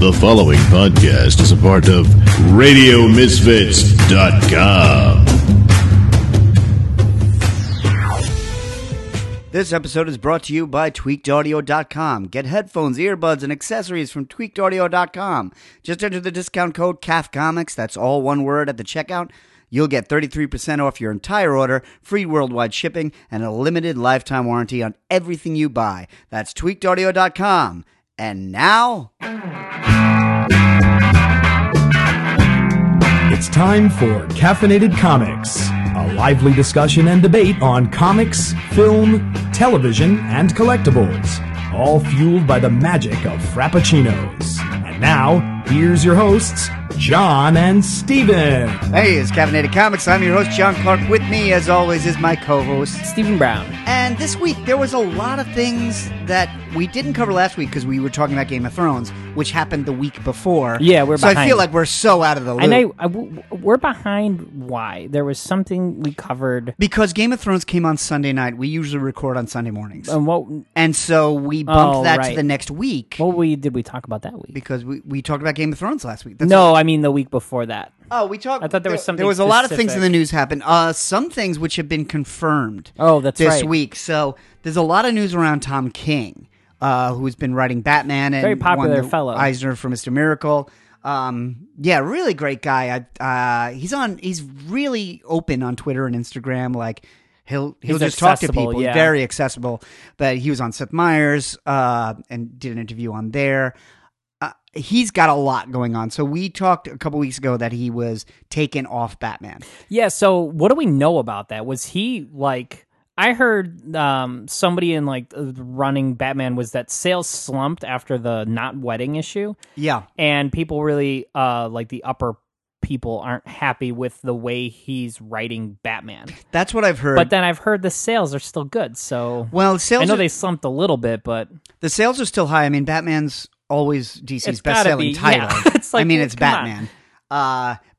The following podcast is a part of RadioMisfits.com. This episode is brought to you by TweakedAudio.com. Get headphones, earbuds, and accessories from TweakedAudio.com. Just enter the discount code CAFCOMICS, that's all one word, at the checkout. You'll get 33% off your entire order, free worldwide shipping, and a limited lifetime warranty on everything you buy. That's TweakedAudio.com. And now, it's time for Caffeinated Comics, a lively discussion and debate on comics, film, television, and collectibles, all fueled by the magic of Frappuccinos. And now, here's your hosts, John and Steven. Hey, it's Caffeinated Comics. I'm your host, John Clark. With me, as always, is my co-host, Steven Brown. And this week, there was a lot of things that we didn't cover last week because we were talking about Game of Thrones, which happened the week before. Yeah, we're behind. So I feel like we're so out of the loop. And we're behind why. There was something we covered. Because Game of Thrones came on Sunday night. We usually record on Sunday mornings. And so we bumped to the next week. Did we talk about that week? Because we talked about Game of Thrones last week. I mean the week before that. Oh, we talked. I thought there was something. There was a lot of things in the news happen. Some things which have been confirmed. Oh, that's right. This week, so there's a lot of news around Tom King, who's been writing Batman and very popular fellow Eisner for Mister Miracle. Yeah, really great guy. He's really open on Twitter and Instagram. Like he'll just talk to people. Yeah. Very accessible. But he was on Seth Meyers and did an interview on there. He's got a lot going on. So we talked a couple weeks ago that he was taken off Batman. Yeah, so what do we know about that? Was he, like... I heard somebody in, like, running Batman was that sales slumped after the not wedding issue. Yeah. And people really, the upper people aren't happy with the way he's writing Batman. That's what I've heard. But then I've heard the sales are still good, so... Well, sales... I know they slumped a little bit, but... The sales are still high. I mean, Batman's... always DC's best-selling title. Yeah. It's Batman.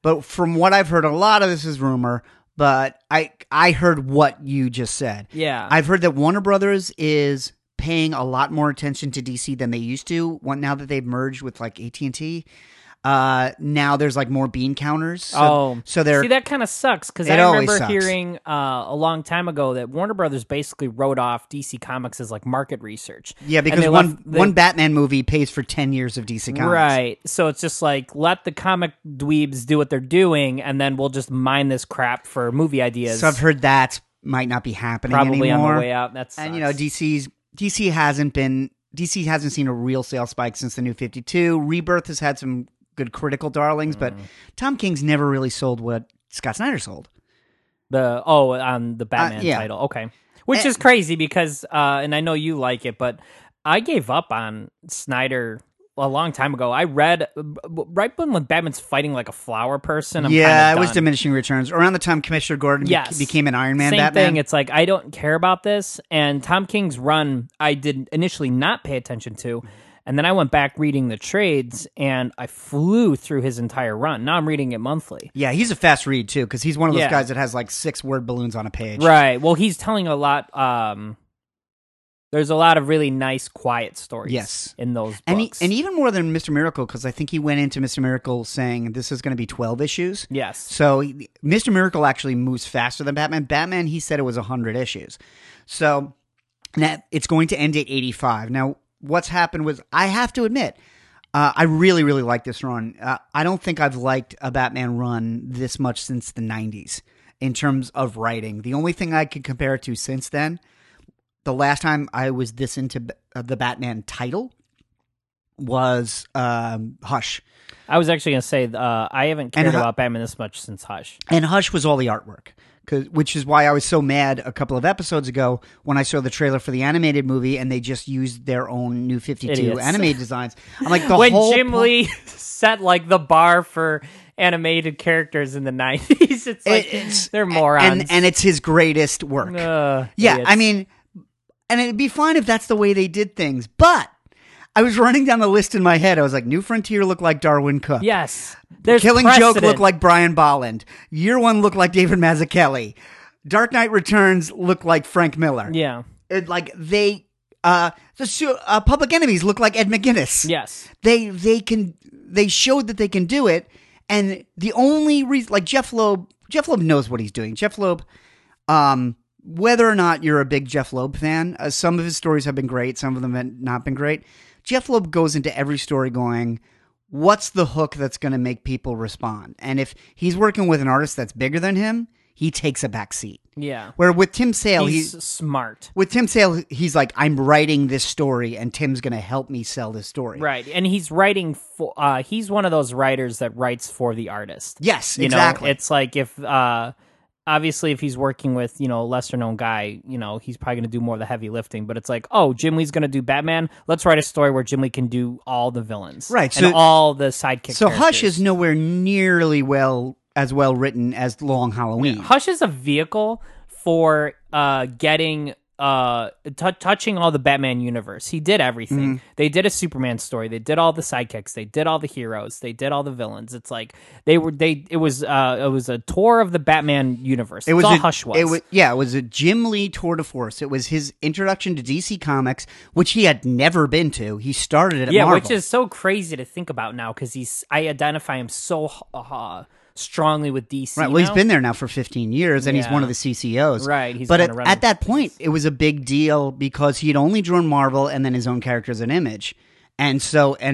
But from what I've heard, a lot of this is rumor, but I heard what you just said. Yeah. I've heard that Warner Brothers is paying a lot more attention to DC than they used to now that they've merged with, like, AT&T. Now there's, like, more bean counters. See, that kind of sucks, because I remember hearing a long time ago that Warner Brothers basically wrote off DC Comics as, like, market research. Yeah, because one Batman movie pays for 10 years of DC Comics. Right, so it's just like, let the comic dweebs do what they're doing, and then we'll just mine this crap for movie ideas. So I've heard that might not be happening anymore. Probably on the way out, that sucks. And, you know, DC hasn't seen a real sales spike since the New 52. Rebirth has had some... good critical darlings, but Tom King's never really sold what Scott Snyder sold. The Batman title. Okay. Which is crazy because, and I know you like it, but I gave up on Snyder a long time ago. I read right when Batman's fighting like a flower person. It was Diminishing Returns. Around the time Commissioner Gordon became an Iron Man Batman. Same thing. It's like, I don't care about this. And Tom King's run, I did initially not pay attention to. And then I went back reading the trades, and I flew through his entire run. Now I'm reading it monthly. Yeah, he's a fast read, too, because he's one of those guys that has, like, 6 word balloons on a page. Right. Well, he's telling a lot. There's a lot of really nice, quiet stories in those books. And even more than Mr. Miracle, because I think he went into Mr. Miracle saying this is going to be 12 issues. Yes. So Mr. Miracle actually moves faster than Batman. Batman, he said it was 100 issues. So it's going to end at 85. Now... what's happened was, I have to admit, I really, really like this run. I don't think I've liked a Batman run this much since the 90s in terms of writing. The only thing I could compare it to since then, the last time I was this into the Batman title, was Hush. I was actually going to say, I haven't cared about Batman this much since Hush. And Hush was all the artwork. Which is why I was so mad a couple of episodes ago when I saw the trailer for the animated movie and they just used their own New 52 animated designs. I'm like, when Jim Lee set like the bar for animated characters in the 90s, it's like they're morons. And it's his greatest work. Idiots. I mean, and it'd be fine if that's the way they did things, but I was running down the list in my head. I was like, New Frontier looked like Darwin Cook. Yes. Killing Joke looked like Brian Bolland. Year One looked like David Mazzucchelli. Dark Knight Returns looked like Frank Miller. Yeah. It, like, they Public Enemies look like Ed McGuinness. Yes, they showed that they can do it, and the only reason, like Jeff Loeb knows what he's doing. Jeff Loeb, whether or not you're a big Jeff Loeb fan, some of his stories have been great, some of them have not been great. Jeff Loeb goes into every story going, what's the hook that's going to make people respond? And if he's working with an artist that's bigger than him, he takes a back seat. Yeah. Where with Tim Sale, he's smart. With Tim Sale, he's like, I'm writing this story, and Tim's going to help me sell this story. Right. And he's writing for. He's one of those writers that writes for the artist. Yes, exactly. You know, it's like if. Obviously, if he's working with, you know, a lesser-known guy, you know, he's probably going to do more of the heavy lifting. But it's like, oh, Jim Lee's going to do Batman. Let's write a story where Jim Lee can do all the villains. Right. So, and all the sidekick characters. Hush is nowhere nearly well written as Long Halloween. Yeah. Hush is a vehicle for getting... touching all the Batman universe. He did everything. Mm-hmm. They did a Superman story. They did all the sidekicks. They did all the heroes. They did all the villains. It's like it was a tour of the Batman universe. It was all Hush was. It was a Jim Lee tour de force. It was his introduction to DC Comics, which he had never been to. He started it at Marvel. Which is so crazy to think about now, because I identify him so strongly with DC. Right. Well, he's been there now for 15 years, and he's one of the CCOs. Right. But at that point, it was a big deal because he'd only drawn Marvel and then his own character as an Image. And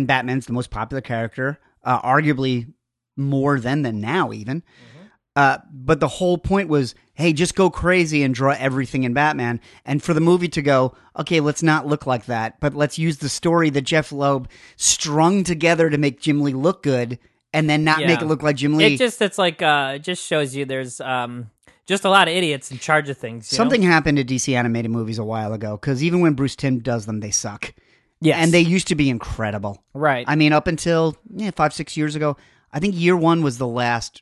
Batman's the most popular character, arguably more than now even. Mm-hmm. But the whole point was, hey, just go crazy and draw everything in Batman. And for the movie to go, okay, let's not look like that, but let's use the story that Jeff Loeb strung together to make Jim Lee look good, and then not make it look like Jim Lee. It just shows you there's just a lot of idiots in charge of things. Something happened to DC animated movies a while ago, because even when Bruce Timm does them, they suck. Yes. And they used to be incredible. Right. I mean, up until 5-6 years ago, I think Year One was the last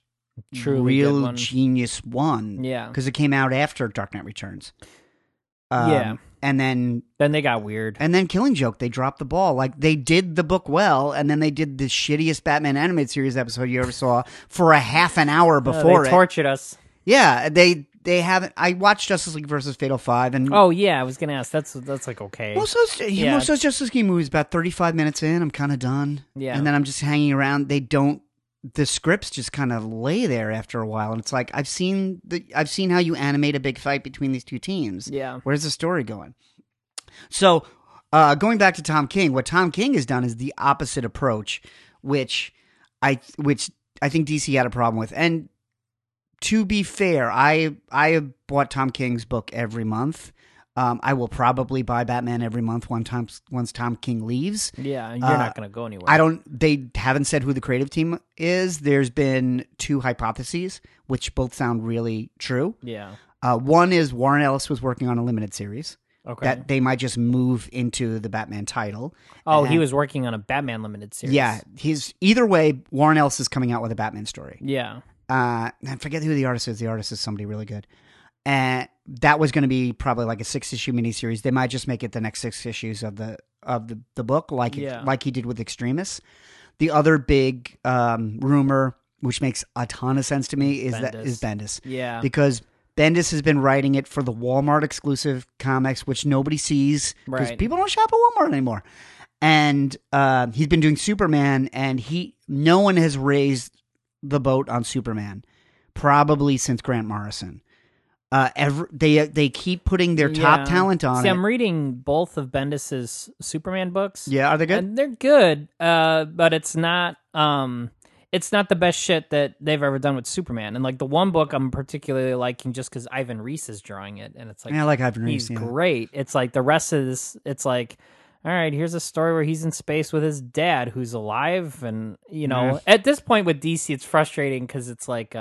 real genius one. Yeah. Because it came out after Dark Knight Returns. And then they got weird. And then Killing Joke, they dropped the ball. Like, they did the book well, and then they did the shittiest Batman animated series episode you ever saw for a half an hour before it. They tortured us. Yeah, they haven't. I watched Justice League versus Fatal 5, and I was gonna ask. That's like okay. Most of those Justice League movies, about 35 minutes in, I'm kind of done. Yeah, and then I'm just hanging around. They don't. The scripts just kind of lay there after a while, and it's like I've seen how you animate a big fight between these two teams. Yeah, where's the story going? So, going back to Tom King, what Tom King has done is the opposite approach, which I think DC had a problem with. And to be fair, I have bought Tom King's book every month. I will probably buy Batman every month once Tom King leaves. Yeah, you're not going to go anywhere. They haven't said who the creative team is. There's been two hypotheses, which both sound really true. Yeah. One is Warren Ellis was working on a limited series. Okay. That they might just move into the Batman title. Oh, he was working on a Batman limited series. Yeah. Either way, Warren Ellis is coming out with a Batman story. Yeah. I forget who the artist is. The artist is somebody really good. And that was going to be probably like a 6-issue miniseries. They might just make it the next 6 issues of the book, like he did with Extremis. The other big rumor, which makes a ton of sense to me, is Bendis. Yeah, because Bendis has been writing it for the Walmart exclusive comics, which nobody sees because people don't shop at Walmart anymore. And he's been doing Superman, and no one has raised the boat on Superman probably since Grant Morrison. They keep putting their top talent on. See, I'm reading both of Bendis's Superman books. Yeah, are they good? And they're good, but it's not the best shit that they've ever done with Superman. And like the one book I'm particularly liking just because Ivan Reis is drawing it, and it's like, I like Ivan Reis. He's great. It's like the rest of this. It's like, all right, here's a story where he's in space with his dad who's alive, and at this point with DC, it's frustrating because it's like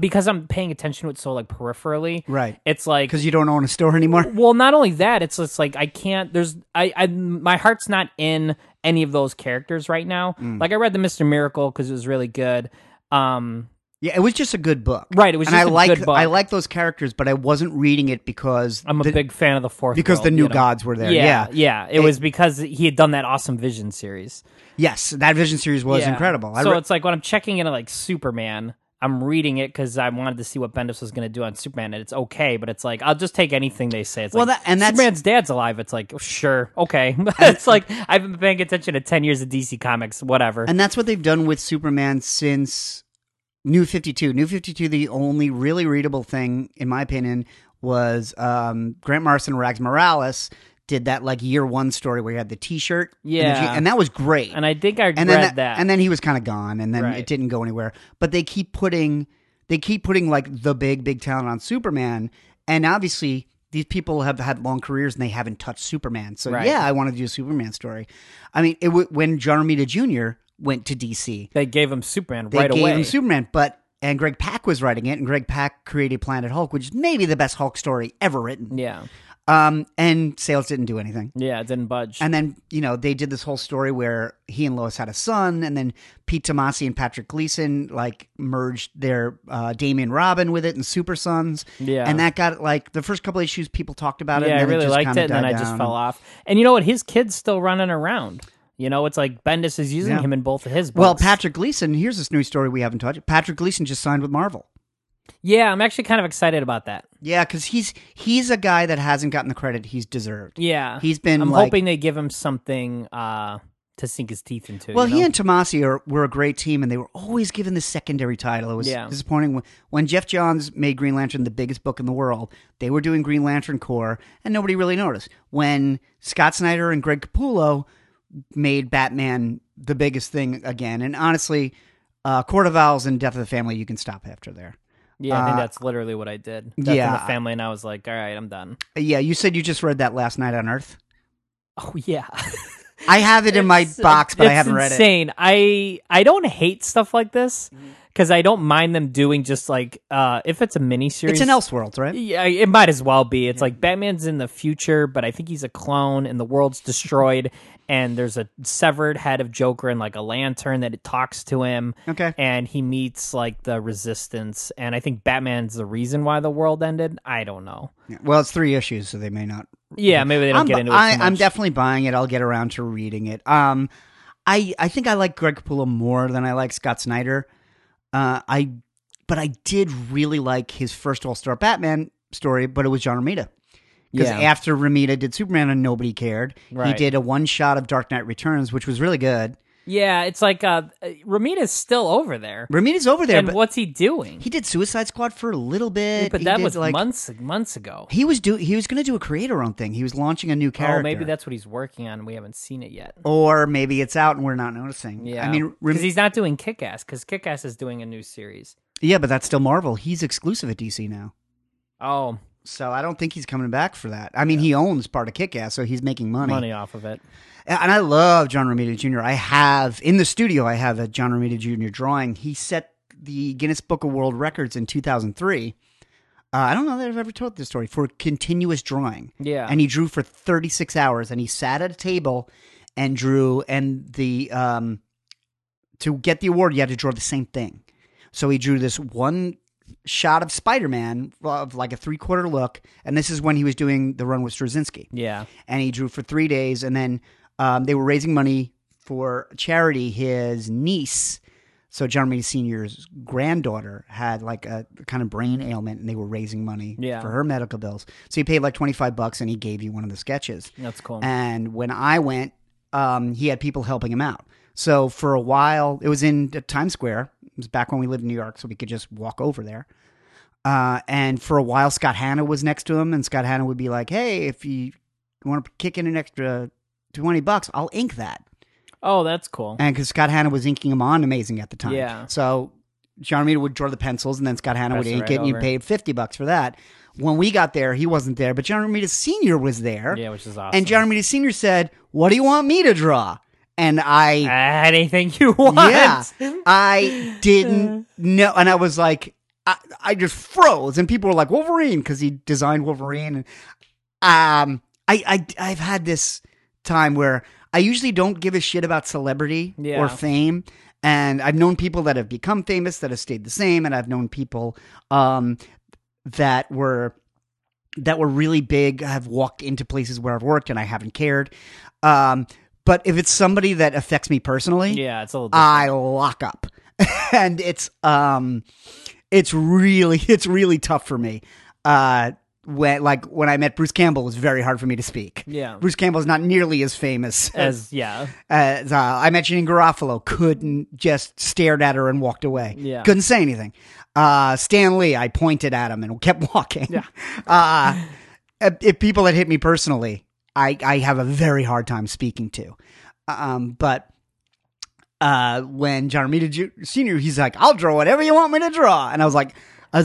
because I'm paying attention to it so like peripherally, right? It's like because you don't own a store anymore. Well, not only that, it's just like I can't. My heart's not in any of those characters right now. Mm. Like I read the Mister Miracle because it was really good. It was just a good book, right? It was, good book. I like those characters, but I wasn't reading it because I'm a big fan of the fourth because world, the new gods were there. Yeah. It was because he had done that awesome Vision series. Yes, that Vision series was incredible. So it's like when I'm checking in at like Superman. I'm reading it because I wanted to see what Bendis was going to do on Superman, and it's okay, but it's like, I'll just take anything they say. It's well, like, Superman's dad's alive. It's like, sure, okay. It's like, I've been paying attention to 10 years of DC Comics, whatever. And that's what they've done with Superman since New 52. New 52, the only really readable thing, in my opinion, was Grant Morrison, Rags Morales, did that like Year One story where he had the T-shirt, and that was great. And I think I read that. And then he was kind of gone, and then it didn't go anywhere. But they keep putting like the big talent on Superman, and obviously these people have had long careers and they haven't touched Superman. So I wanted to do a Superman story. I mean, when John Romita Jr. went to DC, they gave him Superman right away. They gave him Superman, and Greg Pak was writing it, and Greg Pak created Planet Hulk, which is maybe the best Hulk story ever written. Yeah. And Sales didn't do anything. Yeah, it didn't budge. And then, they did this whole story where he and Lois had a son, and then Pete Tomasi and Patrick Gleason, like, merged their Damian Robin with it and Super Sons. Yeah. And that got, like, the first couple issues, people talked about it. Yeah, I really liked it, and then I just fell off. And you know what? His kid's still running around. It's like Bendis is using him in both of his books. Well, Patrick Gleason, here's this new story we haven't touched. Patrick Gleason just signed with Marvel. Yeah, I'm actually kind of excited about that. Yeah, because he's a guy that hasn't gotten the credit he's deserved. Yeah, he's been. I'm hoping they give him something to sink his teeth into. Well, he and Tomasi were a great team, and they were always given the secondary title. It was disappointing when Jeff Johns made Green Lantern the biggest book in the world. They were doing Green Lantern Corps, and nobody really noticed. When Scott Snyder and Greg Capullo made Batman the biggest thing again, and honestly, Court of Owls and Death of the Family, you can stop after there. Yeah, I think that's literally what I did. Death in the Family, and I was like, all right, I'm done. Yeah, you said you just read that Last Night on Earth? Oh, yeah. I have it in my box, but I haven't read it. It's insane. I don't hate stuff like this, because I don't mind them doing just like, if it's a miniseries. It's an Elseworlds, right? Yeah, it might as well be. It's like Batman's in the future, but I think he's a clone, and the world's destroyed, and there's a severed head of Joker and like a lantern that it talks to him. Okay. And he meets like the resistance. And I think Batman's the reason why the world ended. I don't know. Yeah. Well, it's 3 issues, so they may not. Yeah, maybe they don't get into it. I'm definitely buying it. I'll get around to reading it. I think I like Greg Capullo more than I like Scott Snyder. But I did really like his first All-Star Batman story, but it was John Romita. Because after Romita did Superman and nobody cared, he did a one-shot of Dark Knight Returns, which was really good. Yeah, it's like Romita's still over there. Romita's over there. And what's he doing? He did Suicide Squad for a little bit. Yeah, but that was like, months ago. He was going to do a creator-owned thing. He was launching a new character. Oh, maybe that's what he's working on and we haven't seen it yet. Or maybe it's out and we're not noticing. Yeah, I mean, because he's not doing Kick-Ass, because Kick-Ass is doing a new series. Yeah, but that's still Marvel. He's exclusive at DC now. Oh, so I don't think he's coming back for that. I mean, he owns part of Kick-Ass, so he's making money off of it. And I love John Romita Jr. I have a John Romita Jr. drawing. He set the Guinness Book of World Records in 2003. I don't know that I've ever told this story, for continuous drawing. Yeah. And he drew for 36 hours, and he sat at a table and drew, and to get the award, you had to draw the same thing. So he drew this one shot of Spider-Man of like a 3/4 look, and this is when he was doing the run with Straczynski. Yeah, and he drew for 3 days, and then they were raising money for charity. His niece, so John Romita Sr.'s granddaughter, had like a kind of brain ailment, and they were raising money for her medical bills. So he paid like $25, and he gave you one of the sketches. That's cool. And when I went, he had people helping him out. So for a while, it was in Times Square. It was back when we lived in New York, so we could just walk over there. And for a while, Scott Hanna was next to him, and Scott Hanna would be like, hey, if you want to kick in an extra $20, I'll ink that. Oh, that's cool. And because Scott Hanna was inking them on Amazing at the time. Yeah. So John Romita would draw the pencils, and then Scott Hanna would ink it, and you paid $50 for that. When we got there, he wasn't there, but John Romita Sr. was there. Yeah, which is awesome. And John Romita Sr. said, what do you want me to draw? And I anything you want. Yeah, I didn't know, and I was like, I just froze. And people were like, Wolverine, because he designed Wolverine. And I've had this time where I usually don't give a shit about celebrity or fame, and I've known people that have become famous that have stayed the same, and I've known people that were really big. I've walked into places where I've worked, and I haven't cared. But if it's somebody that affects me personally, it's a little different. I lock up. and it's really tough for me. When I met Bruce Campbell, it was very hard for me to speak. Yeah, Bruce Campbell is not nearly as famous as I met Jeanine Garofalo. Couldn't, just stared at her and walked away. Yeah, couldn't say anything. Stan Lee, I pointed at him and kept walking. Yeah, if people that hit me personally, I have a very hard time speaking to. But when John Romita Sr., he's like, "I'll draw whatever you want me to draw," and I was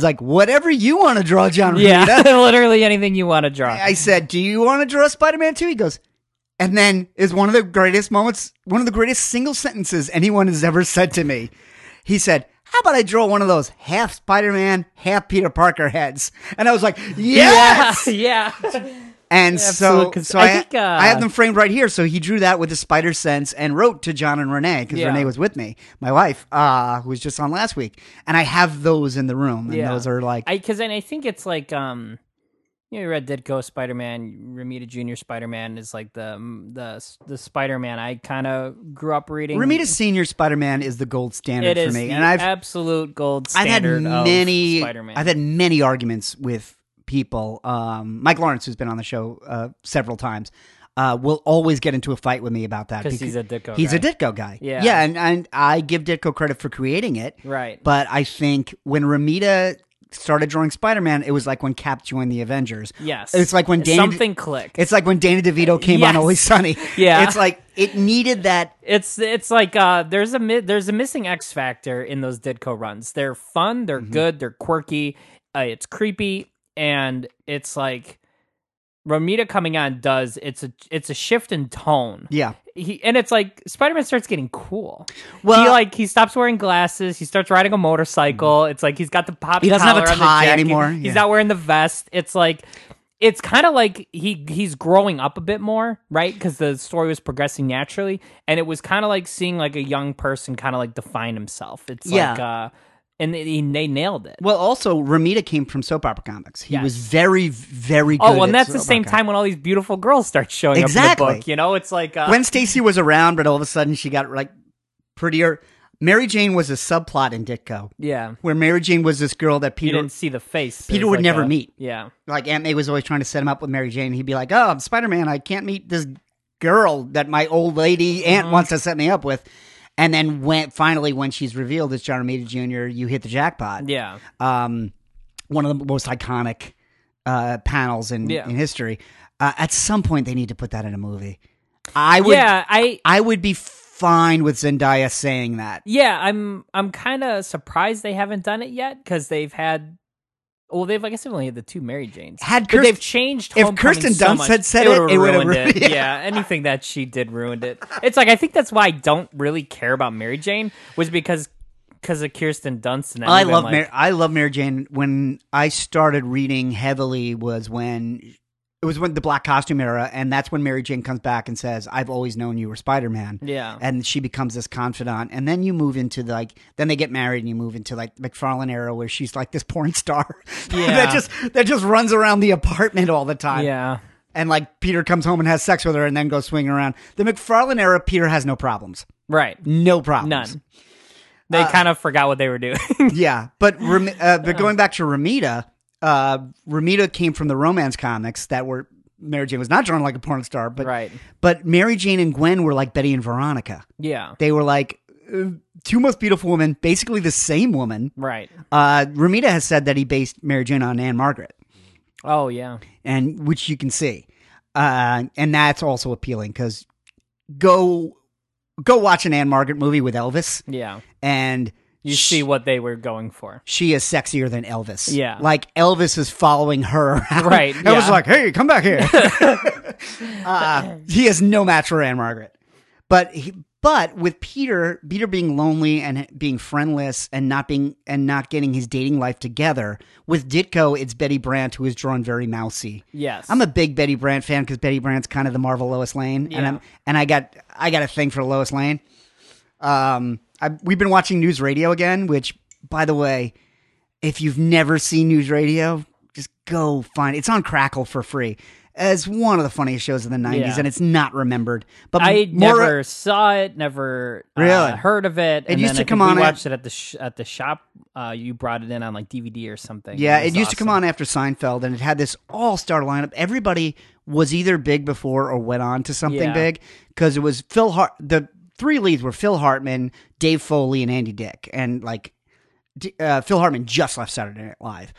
like, whatever you want to draw, John Romita. Yeah, literally anything you want to draw. I said, do you want to draw Spider-Man 2? He goes, and then is one of the greatest moments, one of the greatest single sentences anyone has ever said to me. He said, how about I draw one of those half Spider-Man, half Peter Parker heads? And I was like, yes! Yeah. And I have them framed right here. So he drew that with the spider sense and wrote to John and Renee, because Renee was with me, my wife, who was just on last week. And I have those in the room. And those are like... I think it's like, you read Ditko Spider-Man, Romita Jr. Spider-Man is like the Spider-Man I kind of grew up reading. Romita Sr. Spider-Man is the gold standard for me. And I've absolute gold standard of Spider-Man. I've had many arguments with people. Mike Lawrence, who's been on the show several times, will always get into a fight with me about that because he's a Ditko guy. Yeah, and I give Ditko credit for creating it. Right. But I think when Romita started drawing Spider-Man, it was like when Cap joined the Avengers. Yes. It's like when something clicked. It's like when Danny DeVito came on Always Sunny. Yeah. It's like it needed that. It's like there's a missing X factor in those Ditko runs. They're fun. They're good. They're quirky. It's creepy. And it's like Romita coming on it's a shift in tone. Yeah. And it's like Spider-Man starts getting cool. Well, he stops wearing glasses. He starts riding a motorcycle. It's like he's got the pop. He doesn't have a tie anymore. Yeah. He's not wearing the vest. It's like it's kind of like he's growing up a bit more, right? Because the story was progressing naturally, and it was kind of like seeing like a young person kind of like define himself. It's like. And they nailed it. Well, also, Romita came from soap opera comics. He was very, very good. And that's the same time when all these beautiful girls start showing up in the book. You know, it's like... when Stacy was around, but all of a sudden she got, like, prettier. Mary Jane was a subplot in Ditko. Yeah. Where Mary Jane was this girl that Peter... You didn't see the face. Peter would never meet. Yeah. Like, Aunt May was always trying to set him up with Mary Jane. He'd be like, oh, I'm Spider-Man. I can't meet this girl that my old lady aunt wants to set me up with. And then when she's revealed as John Romita Jr., you hit the jackpot. Yeah. One of the most iconic panels in history. At some point, they need to put that in a movie. I would be fine with Zendaya saying that. Yeah, I'm kind of surprised they haven't done it yet, because they've had... Well, I guess they've only had the two Mary Janes. But they've changed Homecoming so much. If Kirsten Dunst had said it would have ruined it. Yeah, anything that she did ruined it. It's like, I think that's why I don't really care about Mary Jane, was because of Kirsten Dunst. And I love Mary Jane. When I started reading heavily was when the black costume era, and that's when Mary Jane comes back and says, I've always known you were Spider-Man. Yeah. And she becomes this confidant. And then you move into then they get married and you move into like McFarlane era where she's like this porn star that just runs around the apartment all the time. Yeah. And like Peter comes home and has sex with her and then goes swinging around. The McFarlane era, Peter has no problems. Right. No problems. None. They kind of forgot what they were doing. Yeah. But going back to Romita... Romita came from the romance comics that were Mary Jane was not drawn like a porn star, but Mary Jane and Gwen were like Betty and Veronica. Yeah, they were like two most beautiful women, basically the same woman. Right. Romita has said that he based Mary Jane on Ann-Margret. Oh yeah, and which you can see, and that's also appealing because go watch an Ann-Margret movie with Elvis. Yeah, and. You see what they were going for. She is sexier than Elvis. Yeah. Like, Elvis is following her around. Right. Yeah. Elvis is like, hey, come back here. He is no match for Ann-Margret. But with Peter being lonely and being friendless and not getting his dating life together, with Ditko, it's Betty Brant, who is drawn very mousy. Yes. I'm a big Betty Brant fan because Betty Brant's kind of the Marvel Lois Lane. Yeah. And I got a thing for Lois Lane. We've been watching News Radio again, which, by the way, if you've never seen News Radio, just go find it. It's on Crackle for free. as one of the funniest shows of the 90s, and it's not remembered. But I never saw it, never really heard of it. And it used to come on. We watched it at the shop. You brought it in on like DVD or something. Yeah, it used to come on after Seinfeld, and it had this all-star lineup. Everybody was either big before or went on to something big, because it was Phil Hart. The three leads were Phil Hartman, Dave Foley, and Andy Dick. And like Phil Hartman just left Saturday Night Live.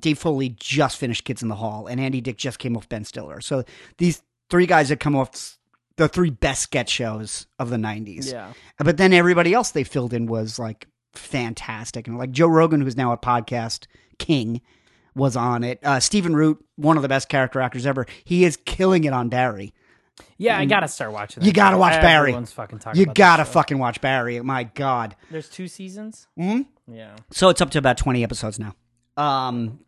Dave Foley just finished Kids in the Hall, and Andy Dick just came off Ben Stiller. So these three guys had come off the three best sketch shows of the 90s. Yeah. But then everybody else they filled in was like fantastic. And like Joe Rogan, who's now a podcast king, was on it. Stephen Root, one of the best character actors ever. He is killing it on Barry. Yeah, I gotta start watching that. You gotta watch Barry. Everyone's fucking talking about that. You gotta fucking watch Barry. My God. There's 2 seasons? Mm-hmm. Yeah. So it's up to about 20 episodes now.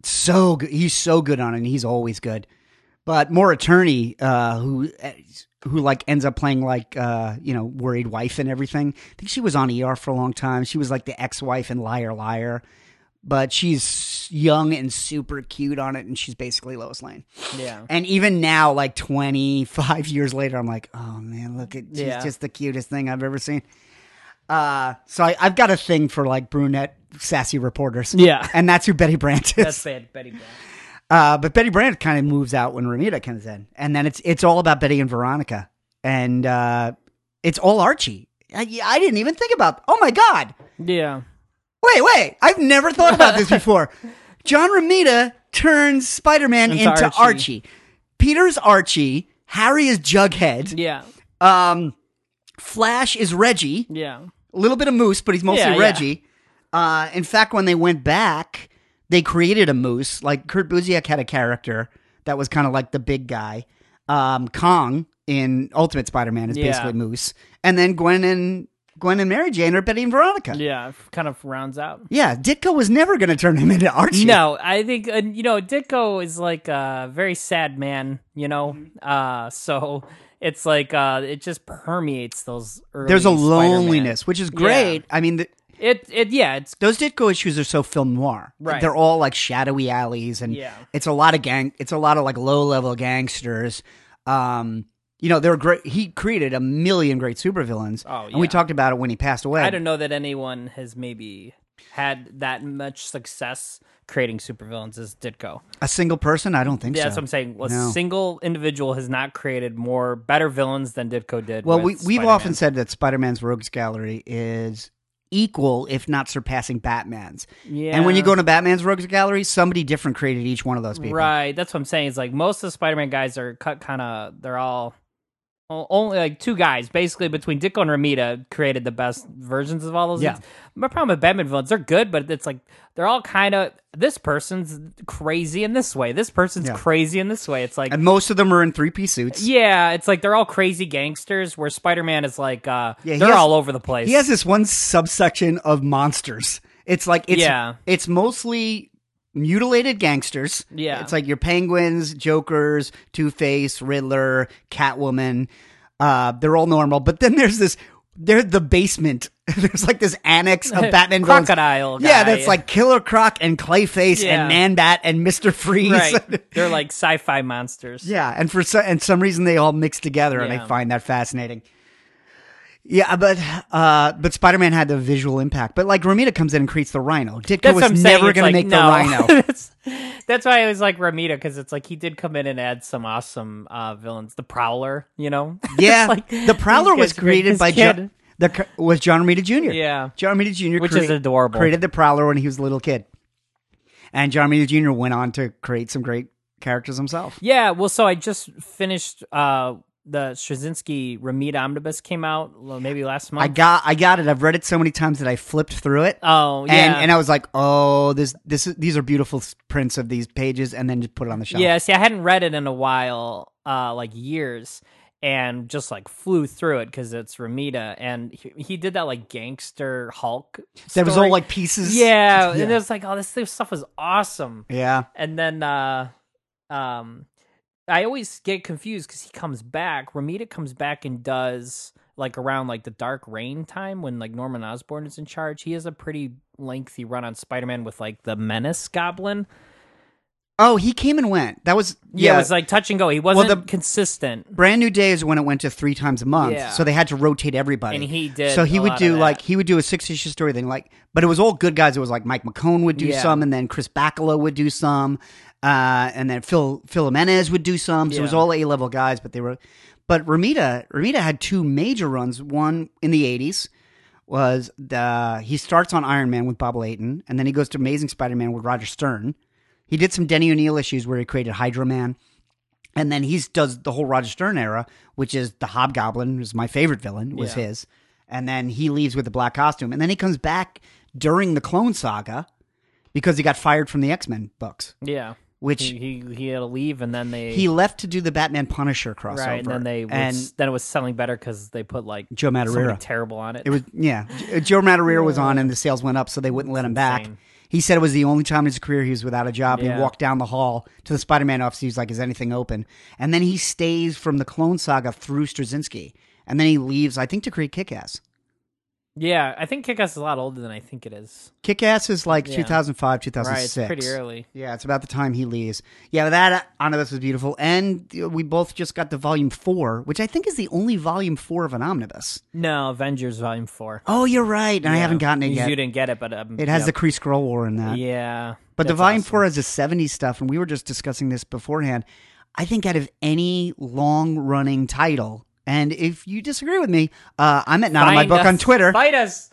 So good. He's so good on it. And he's always good. But Maura Tierney, who like ends up playing like worried wife and everything. I think she was on ER for a long time. She was like the ex-wife in Liar Liar. But she's young and super cute on it, and she's basically Lois Lane. Yeah. And even now, like 25 years later, I'm like, oh man, look at she's just the cutest thing I've ever seen. So I've got a thing for like brunette sassy reporters. Yeah. And that's who Betty Brant is. That's bad, Betty Brant. But Betty Brant kind of moves out when Romita comes in, and then it's all about Betty and Veronica, and it's all Archie. I didn't even think about. Oh my God. Yeah. Wait, I've never thought about this before. John Romita turns Spider-Man into Archie. Peter's Archie. Harry is Jughead. Yeah. Flash is Reggie. Yeah. A little bit of Moose, but he's mostly Reggie. Yeah. In fact, when they went back, they created a Moose. Like, Kurt Busiek had a character that was kind of like the big guy. Kong in Ultimate Spider-Man is basically Moose. And then Gwen and Mary Jane or Betty and Veronica. Yeah, kind of rounds out. Yeah, Ditko was never going to turn him into Archie. No, I think, Ditko is like a very sad man, so it's like it just permeates those early There's a Spider-Man. Loneliness, which is great. Yeah. I mean, it's those Ditko issues are so film noir. Right. They're all like shadowy alleys, and it's a lot of like low-level gangsters. They're great. He created a million great supervillains. Oh, yeah. And we talked about it when he passed away. I don't know that anyone has maybe had that much success creating supervillains as Ditko. A single person? I don't think so. That's what I'm saying. A single individual has not created better villains than Ditko did. Well, we've often said that Spider-Man's Rogues Gallery is equal, if not surpassing, Batman's. Yeah. And when you go to Batman's Rogues Gallery, somebody different created each one of those people. Right. That's what I'm saying. It's like most of the Spider-Man guys are cut kind of, they're all... Only like 2 guys, basically, between Ditko and Romita, created the best versions of all those. Yeah. My problem with Batman villains, they're good, but it's like they're all kind of this person's crazy in this way. This person's crazy in this way. It's like, and most of them are in 3-piece suits. Yeah, it's like they're all crazy gangsters. Where Spider-Man is like, they're all over the place. He has this one subsection of monsters. It's like it's mostly mutilated gangsters. Yeah. It's like your Penguins, Jokers, Two-Face, Riddler, Catwoman. They're all normal. But then there's they're the basement. There's like this annex of Batman villains. Crocodile guy. Yeah, that's like Killer Croc and Clayface and Man-Bat and Mr. Freeze. Right. They're like sci-fi monsters. Yeah, and for some reason they all mix together, and I find that fascinating. Yeah, but Spider-Man had the visual impact. But like Romita comes in and creates the Rhino. Ditko was never going to make the Rhino. That's why I was like Romita, because it's like he did come in and add some awesome villains. The Prowler, Yeah, like, the Prowler was created by John Romita Jr. Yeah, John Romita Jr. which is adorable. Created the Prowler when he was a little kid, and John Romita Jr. went on to create some great characters himself. Yeah, well, so I just finished. The Straczynski Romita Omnibus came out maybe last month. I got it. I've read it so many times that I flipped through it. Oh, yeah. And I was like, oh, these are beautiful prints of these pages, and then just put it on the shelf. Yeah, see, I hadn't read it in a while, like years, and just like flew through it because it's Romita, and he did that like gangster Hulk story. That was all like pieces. Yeah, and it was like, oh, this stuff was awesome. Yeah. And then... I always get confused because he comes back. Romita comes back and does like around like the Dark Reign time when like Norman Osborn is in charge. He has a pretty lengthy run on Spider-Man with like the Menace Goblin. Oh, he came and went. That was... Yeah, it was like touch and go. He wasn't consistent. Brand New Day is when it went to 3 times a month, so they had to rotate everybody. And he did. So he would do like... He would do a 6-issue story, then like... But it was all good guys. It was like Mike McCone would do some, and then Chris Bacalo would do some, and then Phil Jimenez would do some. So it was all A-level guys, but they were... But Romita had 2 major runs. One in the 80s was... he starts on Iron Man with Bob Layton, and then he goes to Amazing Spider-Man with Roger Stern. He did some Denny O'Neil issues where he created Hydro Man. And then he does the whole Roger Stern era, which is the Hobgoblin, who's my favorite villain, was his. And then he leaves with the black costume. And then he comes back during the Clone Saga because he got fired from the X-Men books. Yeah. Which he had to leave, and then they... He left to do the Batman Punisher crossover. Right, and then then it was selling better because they put like Joe Madureira terrible on it. It was Joe Madureira was on, and the sales went up, so they wouldn't let him back. He said it was the only time in his career he was without a job. Yeah. He walked down the hall to the Spider-Man office. He was like, is anything open? And then he stays from the Clone Saga through Straczynski. And then he leaves, I think, to create Kick-Ass. Yeah, I think Kick-Ass is a lot older than I think it is. Kick-Ass is like 2005, 2006. Right, it's pretty early. Yeah, it's about the time he leaves. Yeah, that, Anna, this was beautiful. And we both just got the Volume 4, which I think is the only Volume 4 of an omnibus. No, Avengers Volume 4. Oh, you're right. And I haven't gotten it yet. You didn't get it, but... it has the Kree Skrull War in that. Yeah. But the Volume 4 has the 70s stuff, and we were just discussing this beforehand. I think out of any long-running title... And if you disagree with me, I'm at Not In My Book on Twitter. Fight us.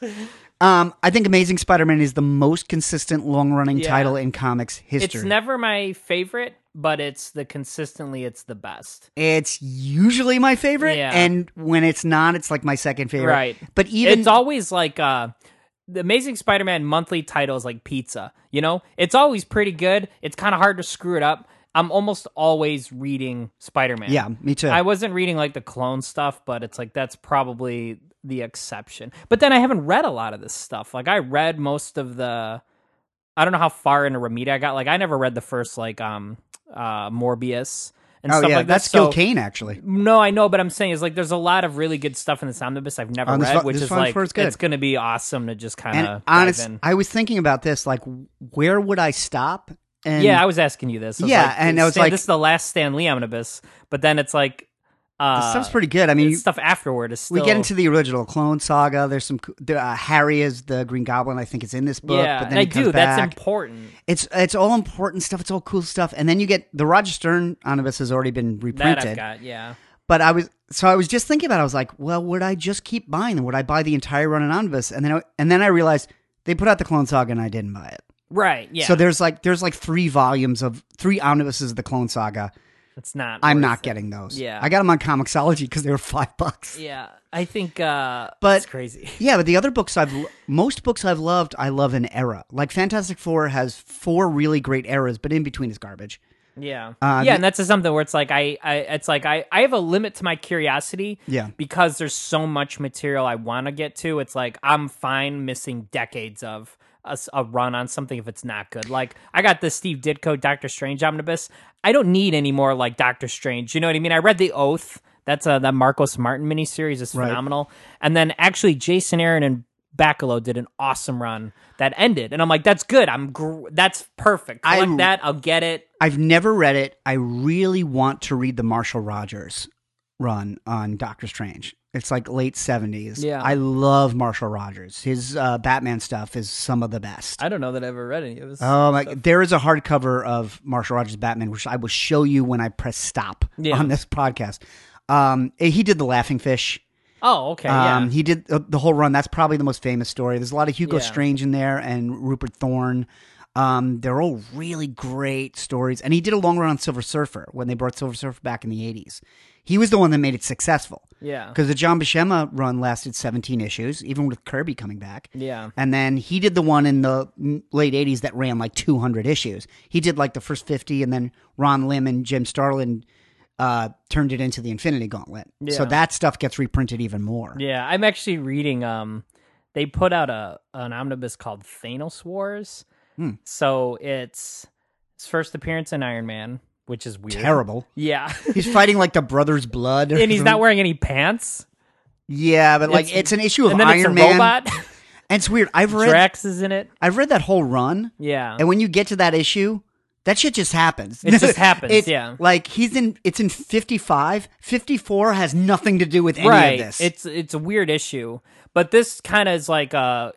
I think Amazing Spider-Man is the most consistent long-running title in comics history. It's never my favorite, but it's the best. It's usually my favorite, and when it's not, it's like my second favorite. Right. But even it's always like the Amazing Spider-Man monthly title is like pizza. You know, it's always pretty good. It's kind of hard to screw it up. I'm almost always reading Spider-Man. Yeah, me too. I wasn't reading like the clone stuff, but it's like that's probably the exception. But then I haven't read a lot of this stuff. Like I read most of the... I don't know how far into Romita I got. Like I never read the first like Morbius and stuff like that. That's Gil Kane, actually. No, I know, but I'm saying is like there's a lot of really good stuff in this omnibus I've never read, which is like it's going to be awesome to just kind of dive in. I was thinking about this, like where would I stop? And yeah, I was asking you this. Yeah, like, and I was like... This is the last Stan Lee omnibus, but then it's like... this stuff's pretty good. I mean... stuff afterward is still... We get into the original Clone Saga. There's some... Harry is the Green Goblin, I think, is in this book. Yeah, but then he comes back. That's important. It's all important stuff. It's all cool stuff. And then you get... The Roger Stern omnibus has already been reprinted. That I've got, But I was... So I was just thinking about it. I was like, well, would I just keep buying them? Would I buy the entire run in omnibus? And then I realized they put out the Clone Saga and I didn't buy it. Right, yeah. So there's like 3 omnibuses of the Clone Saga. I'm not getting those. Yeah. I got them on Comixology because they were $5. Yeah. I think that's crazy. Yeah, but the other books most books I've loved, I love an era. Like Fantastic Four has 4 really great eras, but in between is garbage. Yeah. And that's something where it's like I have a limit to my curiosity because there's so much material I want to get to. It's like I'm fine missing decades of a run on something if it's not good. Like I got the Steve Ditko Doctor Strange omnibus. I don't need any more like Doctor Strange. You know what I mean? I read The Oath. That's that Marcos Martin miniseries is phenomenal. Right. And then actually Jason Aaron and Bacalo did an awesome run that ended. And I'm like, that's good. That's perfect. I like that. I'll get it. I've never read it. I really want to read the Marshall Rogers run on Doctor Strange. It's like late 70s. Yeah. I love Marshall Rogers. His Batman stuff is some of the best. I don't know that I've ever read any of his stuff. There is a hardcover of Marshall Rogers' Batman, which I will show you when I press stop on this podcast. He did The Laughing Fish. Oh, okay, He did the whole run. That's probably the most famous story. There's a lot of Hugo Strange in there and Rupert Thorne. They're all really great stories. And he did a long run on Silver Surfer when they brought Silver Surfer back in the 80s. He was the one that made it successful. Yeah. Because the John Buscema run lasted 17 issues, even with Kirby coming back. Yeah. And then he did the one in the late 80s that ran like 200 issues. He did like the first 50, and then Ron Lim and Jim Starlin turned it into the Infinity Gauntlet. Yeah. So that stuff gets reprinted even more. Yeah. I'm actually reading, they put out an omnibus called Thanos Wars. So it's his first appearance in Iron Man, which is weird. Terrible. Yeah. He's fighting like the Brothers Blood. And he's not wearing any pants. Yeah, but like it's an issue of Iron Man. And then it's a robot. And it's weird. Drax is in it. I've read that whole run. Yeah. And when you get to that issue, That shit just happens. It just happens, yeah. Like, it's in 55. 54 has nothing to do with any of this. It's a weird issue. But this kind of is like,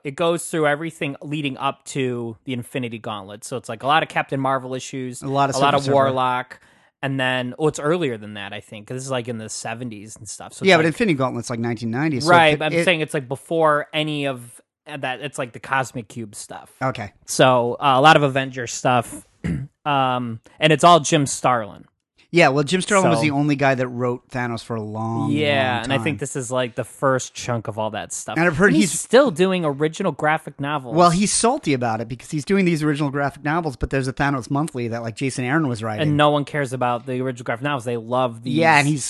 it goes through everything leading up to the Infinity Gauntlet. So it's like a lot of Captain Marvel issues, a lot of Warlock. And then, it's earlier than that, I think. This is like in the 70s and stuff. So yeah, but Infinity Gauntlet's like 1990s. So right, but I'm saying it's like before any of that. It's like the Cosmic Cube stuff. Okay. So a lot of Avengers stuff. And it's all Jim Starlin. Yeah, well, Jim Starlin was the only guy that wrote Thanos for a long, long time. And I think this is like the first chunk of all that stuff. And I've heard he's still doing original graphic novels. Well, he's salty about it because he's doing these original graphic novels, but there's a Thanos Monthly that like Jason Aaron was writing. And no one cares about the original graphic novels. They love these. Yeah, and he's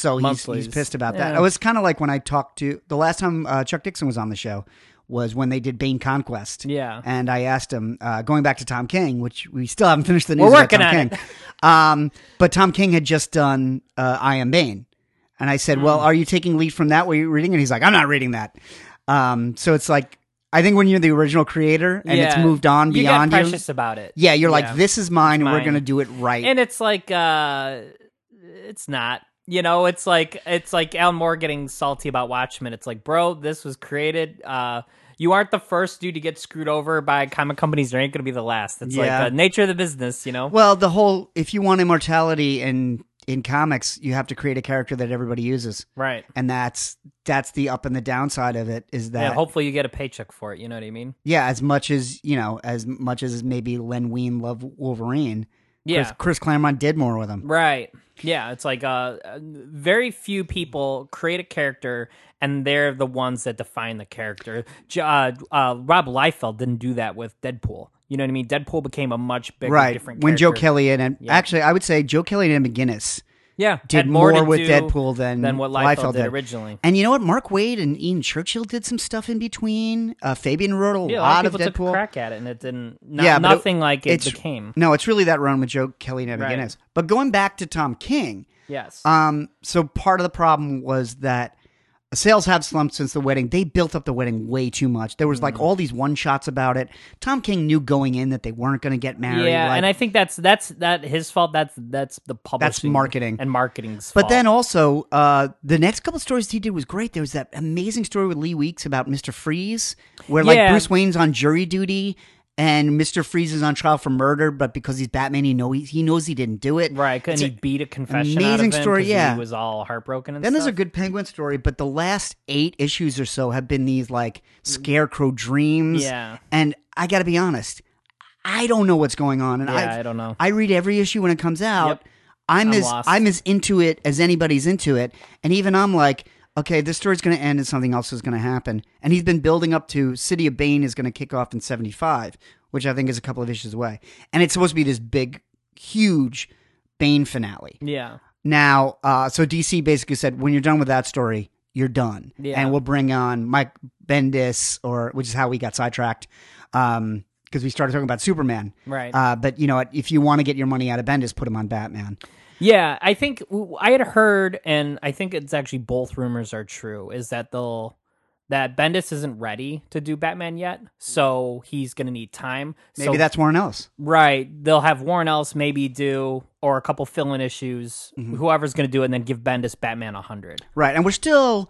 pissed about that. It was kind of like when I talked to, the last time Chuck Dixon was on the show, was when they did Bane Conquest. Yeah. And I asked him, going back to Tom King, which we still haven't finished the news about Tom King. But Tom King had just done I Am Bane. And I said, well, are you taking lead from that? Were you reading it? He's like, I'm not reading that. So it's like, I think when you're the original creator and it's moved on beyond you. You get precious about it. Yeah, you're like, this is mine, and we're going to do it right. And it's like, it's not. You know, it's like Alan Moore getting salty about Watchmen. It's like, bro, this was created. You aren't the first dude to get screwed over by comic companies. You ain't going to be the last. It's like the nature of the business, you know? Well, the whole, if you want immortality in comics, you have to create a character that everybody uses. Right. And that's the up and the downside of it is that... Yeah, hopefully you get a paycheck for it. You know what I mean? Yeah, as much as maybe Len Wein loved Wolverine, Chris Claremont did more with him. Right. Yeah, it's like very few people create a character, and they're the ones that define the character. Rob Liefeld didn't do that with Deadpool. You know what I mean? Deadpool became a much bigger, different character. When Joe Kelly actually, I would say Joe Kelly and McGinnis did more with Deadpool than what Liefeld did originally. And you know what? Mark Waid and Ian Churchill did some stuff in between. Fabian wrote a lot of Deadpool. Took a crack at it, and it didn't. Nothing like it became. No, it's really that run with Joe Kelly and McGinnis. Right. But going back to Tom King, yes. So part of the problem was that sales have slumped since The Wedding. They built up The Wedding way too much. There was like all these one-shots about it. Tom King knew going in that they weren't going to get married. Yeah, and I think that's his fault. That's the publishing. That's marketing. And marketing's fault. But then also, the next couple of stories he did was great. There was that amazing story with Lee Weeks about Mr. Freeze, where like Bruce Wayne's on jury duty, and Mr. Freeze is on trial for murder, but because he's Batman, he knows he didn't do it. Right, and he beat a confession out of him because he was all heartbroken and stuff. Then there's a good Penguin story, but the last 8 issues or so have been these, like, Scarecrow dreams. Yeah. And I gotta be honest, I don't know what's going on. And I don't know. I read every issue when it comes out. Yep. I'm as into it as anybody's into it. And even I'm like... okay, this story's going to end and something else is going to happen. And he's been building up to City of Bane is going to kick off in 75, which I think is a couple of issues away. And it's supposed to be this big, huge Bane finale. Yeah. Now, so DC basically said, when you're done with that story, you're done. Yeah. And we'll bring on Mike Bendis, which is how we got sidetracked, because we started talking about Superman. Right. But you know what? If you want to get your money out of Bendis, put him on Batman. Yeah, I think I had heard, and I think it's actually both rumors are true, is that that Bendis isn't ready to do Batman yet, so he's going to need time. Maybe that's Warren Ellis. Right. They'll have Warren Ellis maybe do, or a couple fill-in issues, whoever's going to do it, and then give Bendis Batman 100. Right, and we're still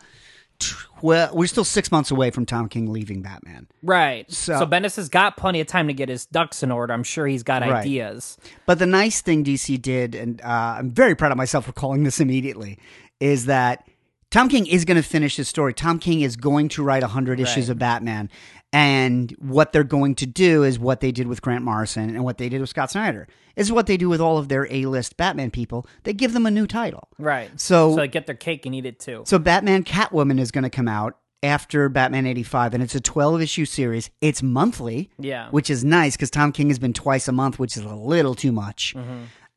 6 months away from Tom King leaving Batman. Right. So Bendis has got plenty of time to get his ducks in order. I'm sure he's got ideas. But the nice thing DC did, and I'm very proud of myself for calling this immediately, is that Tom King is going to finish his story. Tom King is going to write 100 issues of Batman. And what they're going to do is what they did with Grant Morrison and what they did with Scott Snyder. It's what they do with all of their A-list Batman people. They give them a new title. Right. So they get their cake and eat it too. So Batman Catwoman is going to come out after Batman 85, and it's a 12-issue series. It's monthly, which is nice because Tom King has been twice a month, which is a little too much.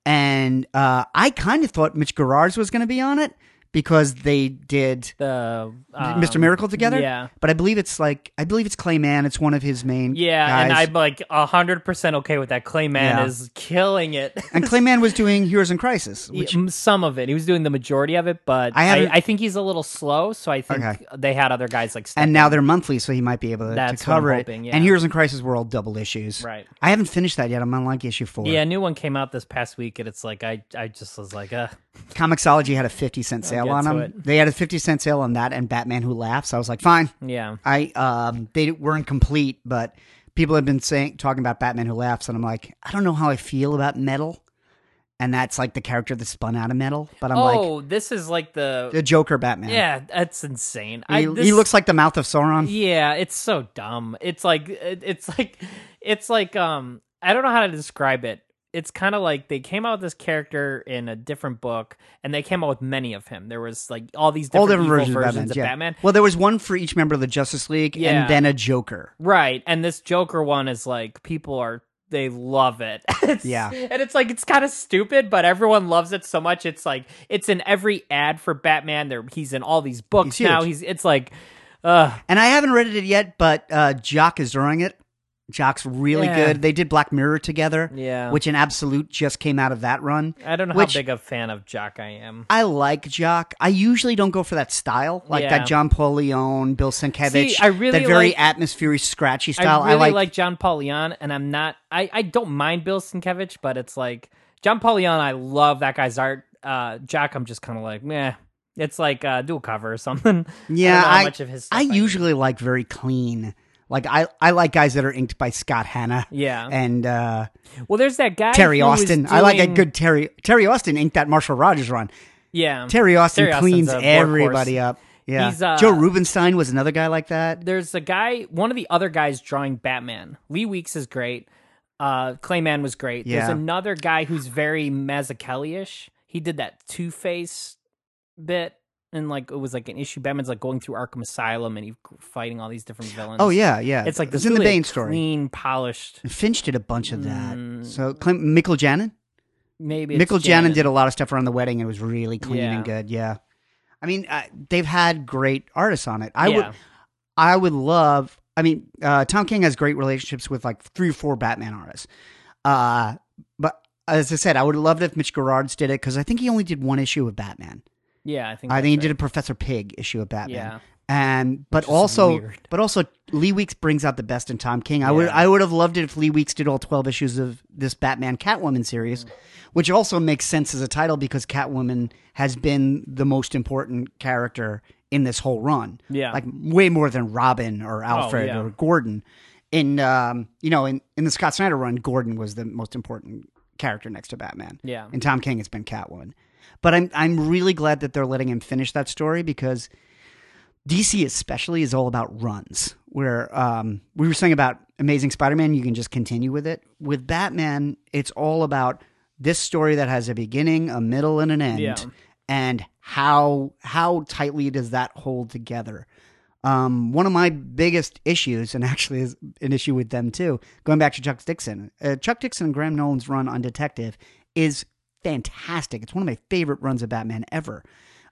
And I kind of thought Mitch Gerards was going to be on it. because they did the Mister Miracle together. Yeah, but I believe it's Clayman. It's one of his main. Yeah, guys. And I'm 100% okay with that. Clayman is killing it. And Clayman was doing Heroes in Crisis, which some of it he was doing the majority of it, but I think he's a little slow. So I think they had other guys like. And now they're monthly, so he might be able to cover it. Yeah. And Heroes in Crisis were all double issues. Right. I haven't finished that yet. I'm on like issue 4. Yeah, a new one came out this past week, and it's like I just was like, Comixology had a 50-cent sale on them. They had a 50-cent sale on that and Batman Who Laughs. I was like, fine. Yeah. They weren't complete, but people have been talking about Batman Who Laughs, and I'm like, I don't know how I feel about metal. And that's like the character that spun out of metal. But I'm this is like the Joker Batman. Yeah, that's insane. He looks like the mouth of Sauron. Yeah, it's so dumb. It's like I don't know how to describe it. It's kind of like they came out with this character in a different book, and they came out with many of him. There was like all these different versions of Batman. Well, there was one for each member of the Justice League, and then a Joker. Right, and this Joker one is like they love it. And it's like, it's kind of stupid, but everyone loves it so much. It's like, it's in every ad for Batman. He's in all these books now. It's like, and I haven't read it yet, but Jock is drawing it. Jock's really good. They did Black Mirror together, which an Absolute just came out of that run. I don't know how big a fan of Jock I am. I like Jock. I usually don't go for that style, that John Paulion, Bill Sienkiewicz. See, I really that very atmosphere-y, scratchy style. I really like John Paulion, and I'm not. I don't mind Bill Sienkiewicz, but it's like John Paulion. I love that guy's art. Jock, I'm just kind of like, meh. It's like dual cover or something. Yeah, I don't know how much of his stuff I usually like very clean. Like I like guys that are inked by Scott Hanna. Yeah. And there's that guy Terry Austin. I like a good Terry Austin inked that Marshall Rogers run. Yeah. Terry Austin cleans everybody up. Yeah. Joe Rubenstein was another guy like that. There's a guy, one of the other guys drawing Batman. Lee Weeks is great. Clayman was great. Yeah. There's another guy who's very Mazzucchelli-ish. He did that Two-Face bit. And like it was like an issue. Batman's like going through Arkham Asylum and he's fighting all these different villains. Oh yeah. It's like this in the Bane story. Clean, polished. And Finch did a bunch of that. So Mikkel Janin, maybe Mikkel Janin did a lot of stuff around the wedding and it was really clean and good. Yeah, I mean they've had great artists on it. I would love. I mean Tom King has great relationships with like 3 or 4 Batman artists, but as I said, I would have loved if Mitch Gerards did it because I think he only did one issue of Batman. Yeah, I think he did a Professor Pig issue of Batman. Yeah. But also Lee Weeks brings out the best in Tom King. I would have loved it if Lee Weeks did all 12 issues of this Batman Catwoman series, which also makes sense as a title because Catwoman has been the most important character in this whole run. Yeah. Like way more than Robin or Alfred or Gordon. In the Scott Snyder run, Gordon was the most important character next to Batman. Yeah. And Tom King, it's been Catwoman. But I'm really glad that they're letting him finish that story because DC especially is all about runs. Where we were saying about Amazing Spider-Man, you can just continue with it. With Batman, it's all about this story that has a beginning, a middle, and an end, and how tightly does that hold together. One of my biggest issues, and actually is an issue with them too, going back to Chuck Dixon and Graham Nolan's run on Detective is fantastic. It's one of my favorite runs of Batman ever.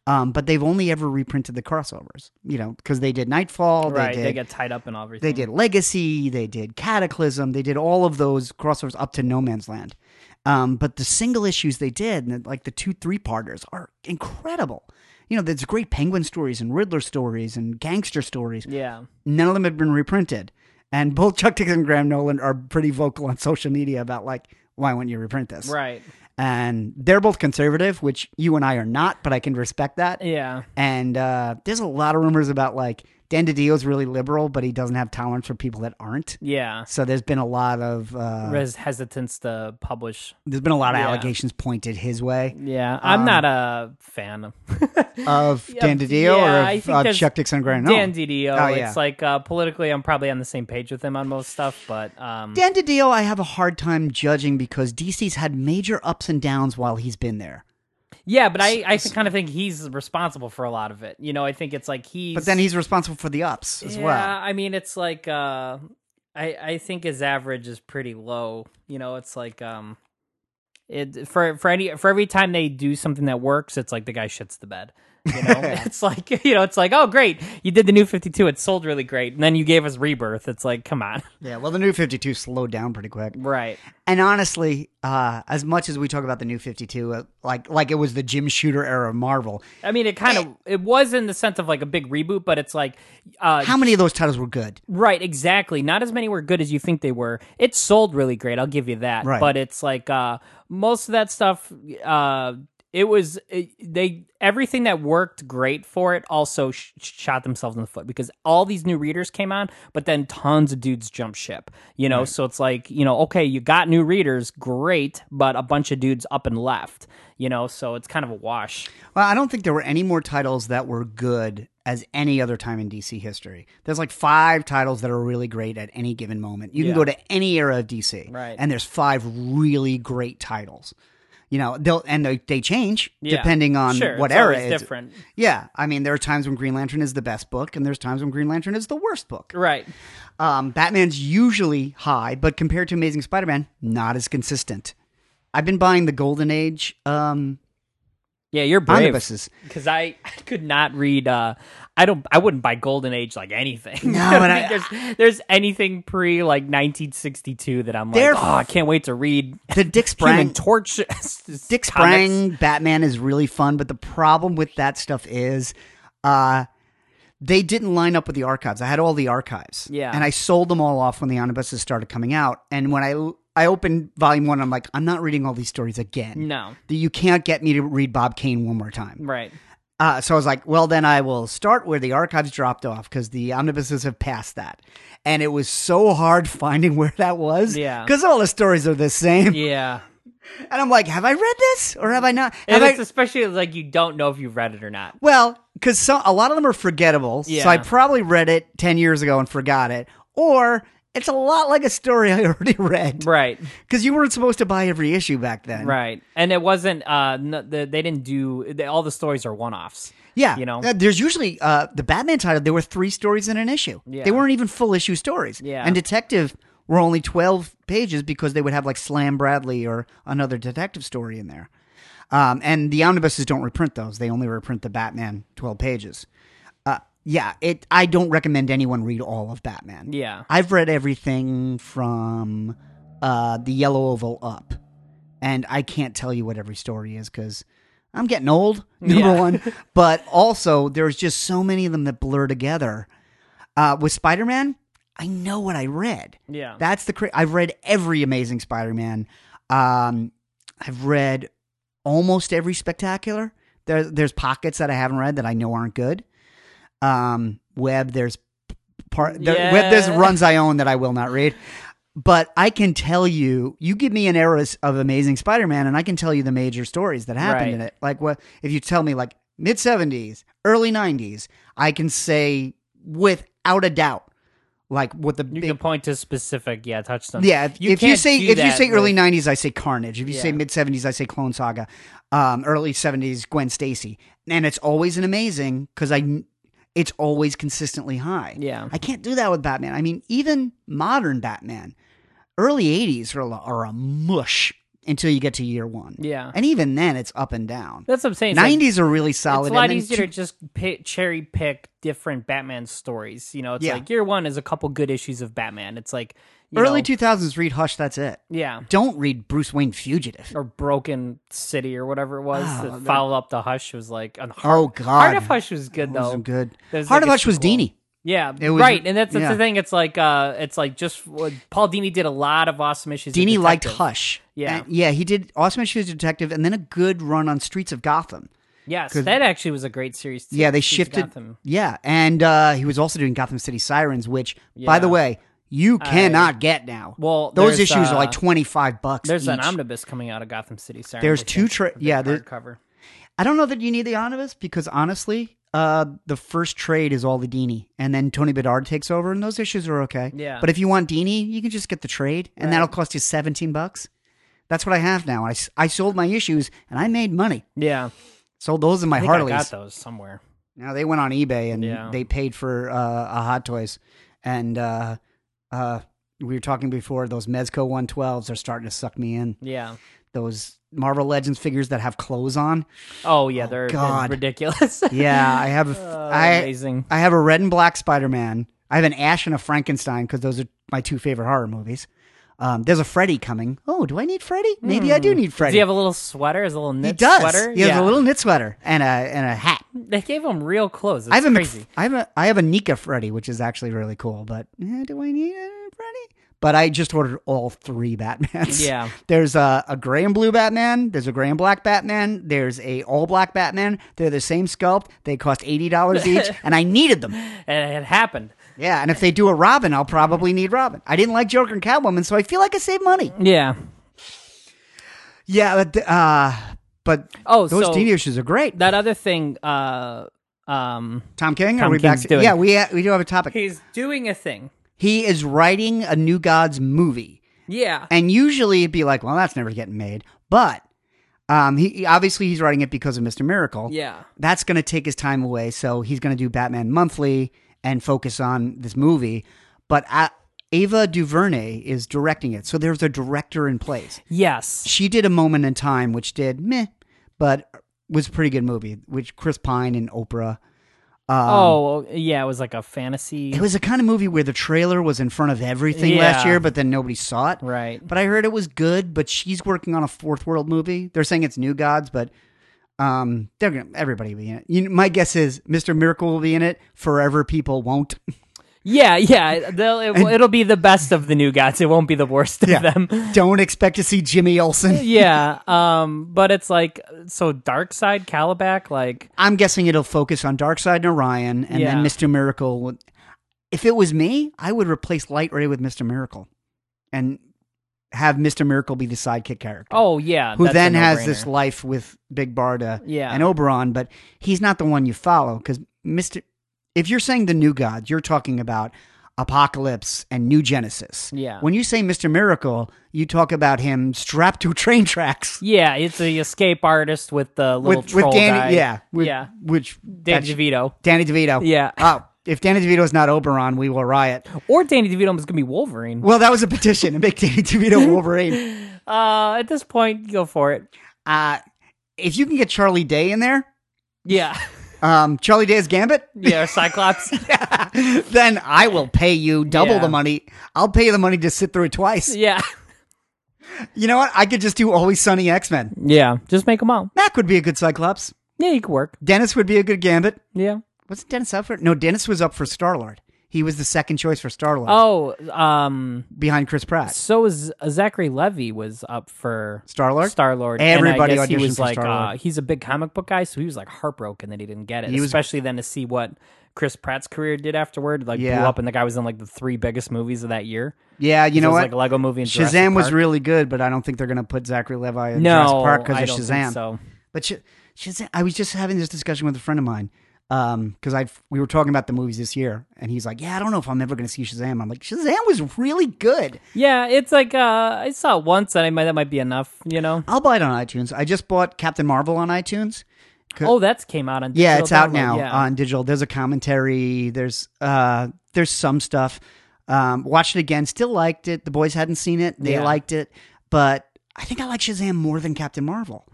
But they've only ever reprinted the crossovers, because they did Nightfall. Right, they got tied up in everything. They did Legacy, they did Cataclysm, they did all of those crossovers up to No Man's Land. But the single issues they did, and like the 2 3-parters are incredible. There's great Penguin stories and Riddler stories and gangster stories. Yeah. None of them have been reprinted. And both Chuck Dixon and Graham Nolan are pretty vocal on social media about why wouldn't you reprint this? Right. And they're both conservative, which you and I are not, but I can respect that. Yeah. And there's a lot of rumors about Dan DiDio's really liberal, but he doesn't have tolerance for people that aren't. Yeah. So there's been a lot of hesitance to publish. There's been a lot of allegations pointed his way. Yeah. I'm not a fan of Dan DiDio or of Chuck Dixon and Graham Nolan. Dan DiDio. Oh, yeah. It's politically, I'm probably on the same page with him on most stuff, but Dan DiDio, I have a hard time judging because DC's had major ups and downs while he's been there. Yeah, but I kind of think he's responsible for a lot of it. I think it's But then he's responsible for the ups as well. Yeah, I mean, it's I think his average is pretty low. It's for every time they do something that works, it's like the guy shits the bed. You know, it's like, oh great, you did the New 52, it sold really great, and then you gave us Rebirth. It's like, come on. Yeah, well, the New 52 slowed down pretty quick, right? And honestly, as much as we talk about the New 52, like it was the Jim Shooter era of Marvel. I mean, it was in the sense of like a big reboot, but it's like, how many of those titles were good? Right, exactly. Not as many were good as you think they were. It sold really great, I'll give you that. Right. But it's like most of that stuff. Everything that worked great for it also shot themselves in the foot because all these new readers came on, but then tons of dudes jumped ship, you know? Right. So it's like, you know, okay, you got new readers, great, but a bunch of dudes up and left, you know? So it's kind of a wash. Well, I don't think there were any more titles that were good as any other time in DC history. There's like 5 titles that are really great at any given moment. You can go to any era of DC, right, and there's 5 really great titles. You know, they change depending on what era it is. Different. Yeah, I mean, there are times when Green Lantern is the best book, and there's times when Green Lantern is the worst book. Right. Batman's usually high, but compared to Amazing Spider-Man, not as consistent. I've been buying the Golden Age. Yeah, you're brave because I could not read. I wouldn't buy Golden Age like anything. No, I don't think there's anything pre like 1962 that I'm like, oh, I can't wait to read the Dick Sprang Torch. Dick Sprang Batman is really fun, but the problem with that stuff is, they didn't line up with the archives. I had all the archives, and I sold them all off when the omnibuses started coming out, and when I opened volume 1. I'm like, I'm not reading all these stories again. No. You can't get me to read Bob Kane one more time. Right. So I was like, well, then I will start where the archives dropped off because the omnibuses have passed that. And it was so hard finding where that was. Yeah. Because all the stories are the same. Yeah. And I'm like, have I read this or have I not? And it's especially like you don't know if you've read it or not. Well, because a lot of them are forgettable. Yeah. So I probably read it 10 years ago and forgot it. Or... it's a lot like a story I already read. Right. Because you weren't supposed to buy every issue back then. Right. And it wasn't, they didn't do, all the stories are one-offs. Yeah. You know? There's usually, the Batman title, there were 3 stories in an issue. Yeah. They weren't even full-issue stories. Yeah. And Detective were only 12 pages because they would have, like, Slam Bradley or another detective story in there. And the omnibuses don't reprint those. They only reprint the Batman 12 pages. Yeah, I don't recommend anyone read all of Batman. Yeah. I've read everything from the Yellow Oval up, and I can't tell you what every story is because I'm getting old, number one. But also, there's just so many of them that blur together. With Spider-Man, I know what I read. Yeah. That's the I've read every Amazing Spider-Man. I've read almost every Spectacular. There's pockets that I haven't read that I know aren't good. Web there's runs I own that I will not read, but I can tell you. You give me an era of Amazing Spider-Man, and I can tell you the major stories that happened in it. Like what if you tell me like mid-70s, early 90s? I can say without a doubt. Like what you can point to specific touchstones. Yeah, if you say early '90s, I say Carnage. If you say mid-70s, I say Clone Saga. Early '70s, Gwen Stacy, and it's always an Amazing because it's always consistently high. Yeah, I can't do that with Batman. I mean, even modern Batman, early '80s are a mush until you get to Year One. Yeah, and even then, it's up and down. That's what I'm saying. '90s are really solid. It's a lot easier to just cherry pick different Batman stories. You know, it's like Year One is a couple good issues of Batman. It's like early 2000s. Read Hush. That's it. Yeah. Don't read Bruce Wayne Fugitive or Broken City or whatever it was. That followed up to Hush was like Heart of Hush was good though. Good. Heart of Hush was Dini. Yeah, right, and that's the thing. It's like just Paul Dini did a lot of awesome issues. Dini liked Hush. Yeah, he did awesome issues of Detective, and then a good run on Streets of Gotham. Yes, that actually was a great series. Yeah, they shifted. Yeah, and he was also doing Gotham City Sirens, which, by the way, you cannot get now. Well, those issues are like $25. There's an omnibus coming out of Gotham City Sirens. There's 2. Yeah, there's cover. I don't know that you need the omnibus because honestly. The first trade is all the Dini, and then Tony Bedard takes over, and those issues are okay. Yeah. But if you want Dini, you can just get the trade, and that'll cost you $17. That's what I have now. I sold my issues, and I made money. Yeah. Sold those in my Harleys. I got those somewhere. Now they went on eBay, and they paid for a Hot Toys, and we were talking before, those Mezco 112s are starting to suck me in. Yeah. those Marvel Legends figures that have clothes on. Oh yeah, they're ridiculous. Yeah, I have amazing. I have a red and black Spider-Man. I have an Ash and a Frankenstein because those are my two favorite horror movies. There's a Freddy coming. Oh, do I need Freddy? Maybe I do need Freddy. Does he have a little sweater? Is a little knit sweater? He has a little knit sweater and a hat. They gave him real clothes. That's crazy. I have a Nika Freddy, which is actually really cool. But do I need a Freddy? But I just ordered all three Batmans. Yeah. There's a gray and blue Batman. There's a gray and black Batman. There's a all black Batman. They're the same sculpt. They cost $80 each, and I needed them. And it happened. Yeah, and if they do a Robin, I'll probably need Robin. I didn't like Joker and Catwoman, so I feel like I saved money. Yeah. Yeah, but those TV issues are great. That other thing... Tom King? Tom King's back? Yeah, we do have a topic. He's doing a thing. He is writing a New Gods movie. Yeah. And usually it'd be like, well, that's never getting made. But... he's writing it because of Mister Miracle. Yeah. That's going to take his time away, so he's going to do Batman Monthly... and focus on this movie, but Ava DuVernay is directing it, so there's a director in place. Yes. She did A Moment in Time, which did meh, but was a pretty good movie, which Chris Pine and Oprah. It was like a fantasy. It was a kind of movie where the trailer was in front of everything last year, but then nobody saw it. Right. But I heard it was good, but she's working on a Fourth World movie. They're saying it's New Gods, but... everybody will be in it. My guess is Mr. Miracle will be in it. Forever people won't. Yeah. It'll be the best of the New Gods. It won't be the worst of them. Don't expect to see Jimmy Olsen. Yeah. But it's like, so Darkseid, Kalibak, like... I'm guessing it'll focus on Darkseid and Orion, and then Mr. Miracle. If it was me, I would replace Light Ray with Mr. Miracle. And... have Mr. Miracle be the sidekick character. Oh, yeah. Who then has this life with Big Barda and Oberon, but he's not the one you follow, because if you're saying the New Gods, you're talking about Apocalypse and New Genesis. Yeah. When you say Mr. Miracle, you talk about him strapped to train tracks. Yeah, it's the escape artist with the little troll Danny, guy. Yeah. Which Danny DeVito. Danny DeVito. Yeah. Oh. If Danny DeVito is not Oberon, we will riot. Or Danny DeVito is going to be Wolverine. Well, that was a petition to make Danny DeVito Wolverine. At this point, go for it. If you can get Charlie Day in there. Yeah. Charlie Day as Gambit? Yeah, or Cyclops. Then I will pay you double the money. I'll pay you the money to sit through it twice. Yeah. You know what? I could just do Always Sunny X-Men. Yeah, just make them all. Mac would be a good Cyclops. Yeah, he could work. Dennis would be a good Gambit. Yeah. Wasn't Dennis up for it? No, Dennis was up for Star-Lord. He was the second choice for Star-Lord. Oh, behind Chris Pratt. So was Zachary Levi was up for Star-Lord. Star-Lord. Everybody auditioned for like, Star-Lord. He's a big comic book guy, so he was like heartbroken that he didn't get it. Especially then to see what Chris Pratt's career did afterward, blew up, and the guy was in like the three biggest movies of that year. Yeah, you know what? Like Lego Movie and Jurassic Park. Was really good, but I don't think they're going to put Zachary Levi in Jurassic Park because of Shazam. Think so. But Shazam, I was just having this discussion with a friend of mine. Because we were talking about the movies this year, and he's like, I don't know if I'm ever going to see Shazam. I'm like, Shazam was really good. Yeah, it's like, I saw it once, and that might be enough, you know? I'll buy it on iTunes. I just bought Captain Marvel on iTunes. That came out on digital. Yeah, it's out now on digital. There's a commentary. There's some stuff. Watched it again. Still liked it. The boys hadn't seen it. They liked it. But I think I like Shazam more than Captain Marvel.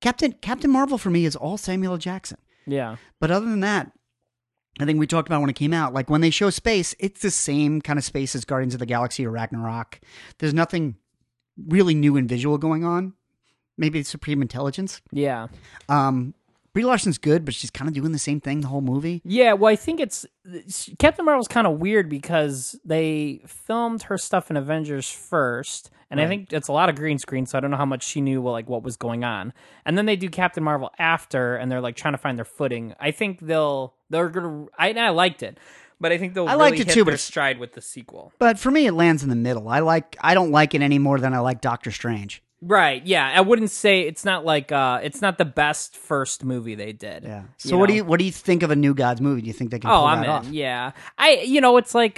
Captain Marvel for me is all Samuel L. Jackson. Yeah. But other than that, I think we talked about when it came out, like when they show space, it's the same kind of space as Guardians of the Galaxy or Ragnarok. There's nothing really new and visual going on. Maybe it's Supreme Intelligence. Yeah. Brie Larson's good, but she's kind of doing the same thing the whole movie. Yeah, well, I think Captain Marvel's kind of weird because they filmed her stuff in Avengers first, and I think it's a lot of green screen, so I don't know how much she knew what was going on. And then they do Captain Marvel after, and they're like trying to find their footing. I think they're gonna. I liked it, but I think they'll really hit their stride with the sequel. But for me, it lands in the middle. I don't like it any more than I like Doctor Strange. Right, yeah. I wouldn't say it's not like it's not the best first movie they did. Yeah. So what do you think of a New Gods movie? Do you think they can pull that off? Yeah. It's like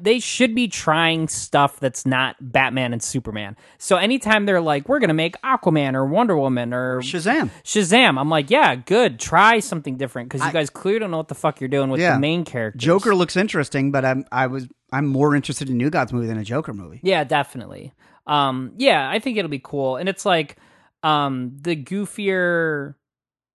they should be trying stuff that's not Batman and Superman. So anytime they're like, we're gonna make Aquaman or Wonder Woman or Shazam, I'm like, yeah, good. Try something different because you guys clearly don't know what the fuck you're doing with the main characters. Joker looks interesting, but I I'm more interested in New Gods movie than a Joker movie. Yeah, definitely. Yeah, I think it'll be cool. And it's like the goofier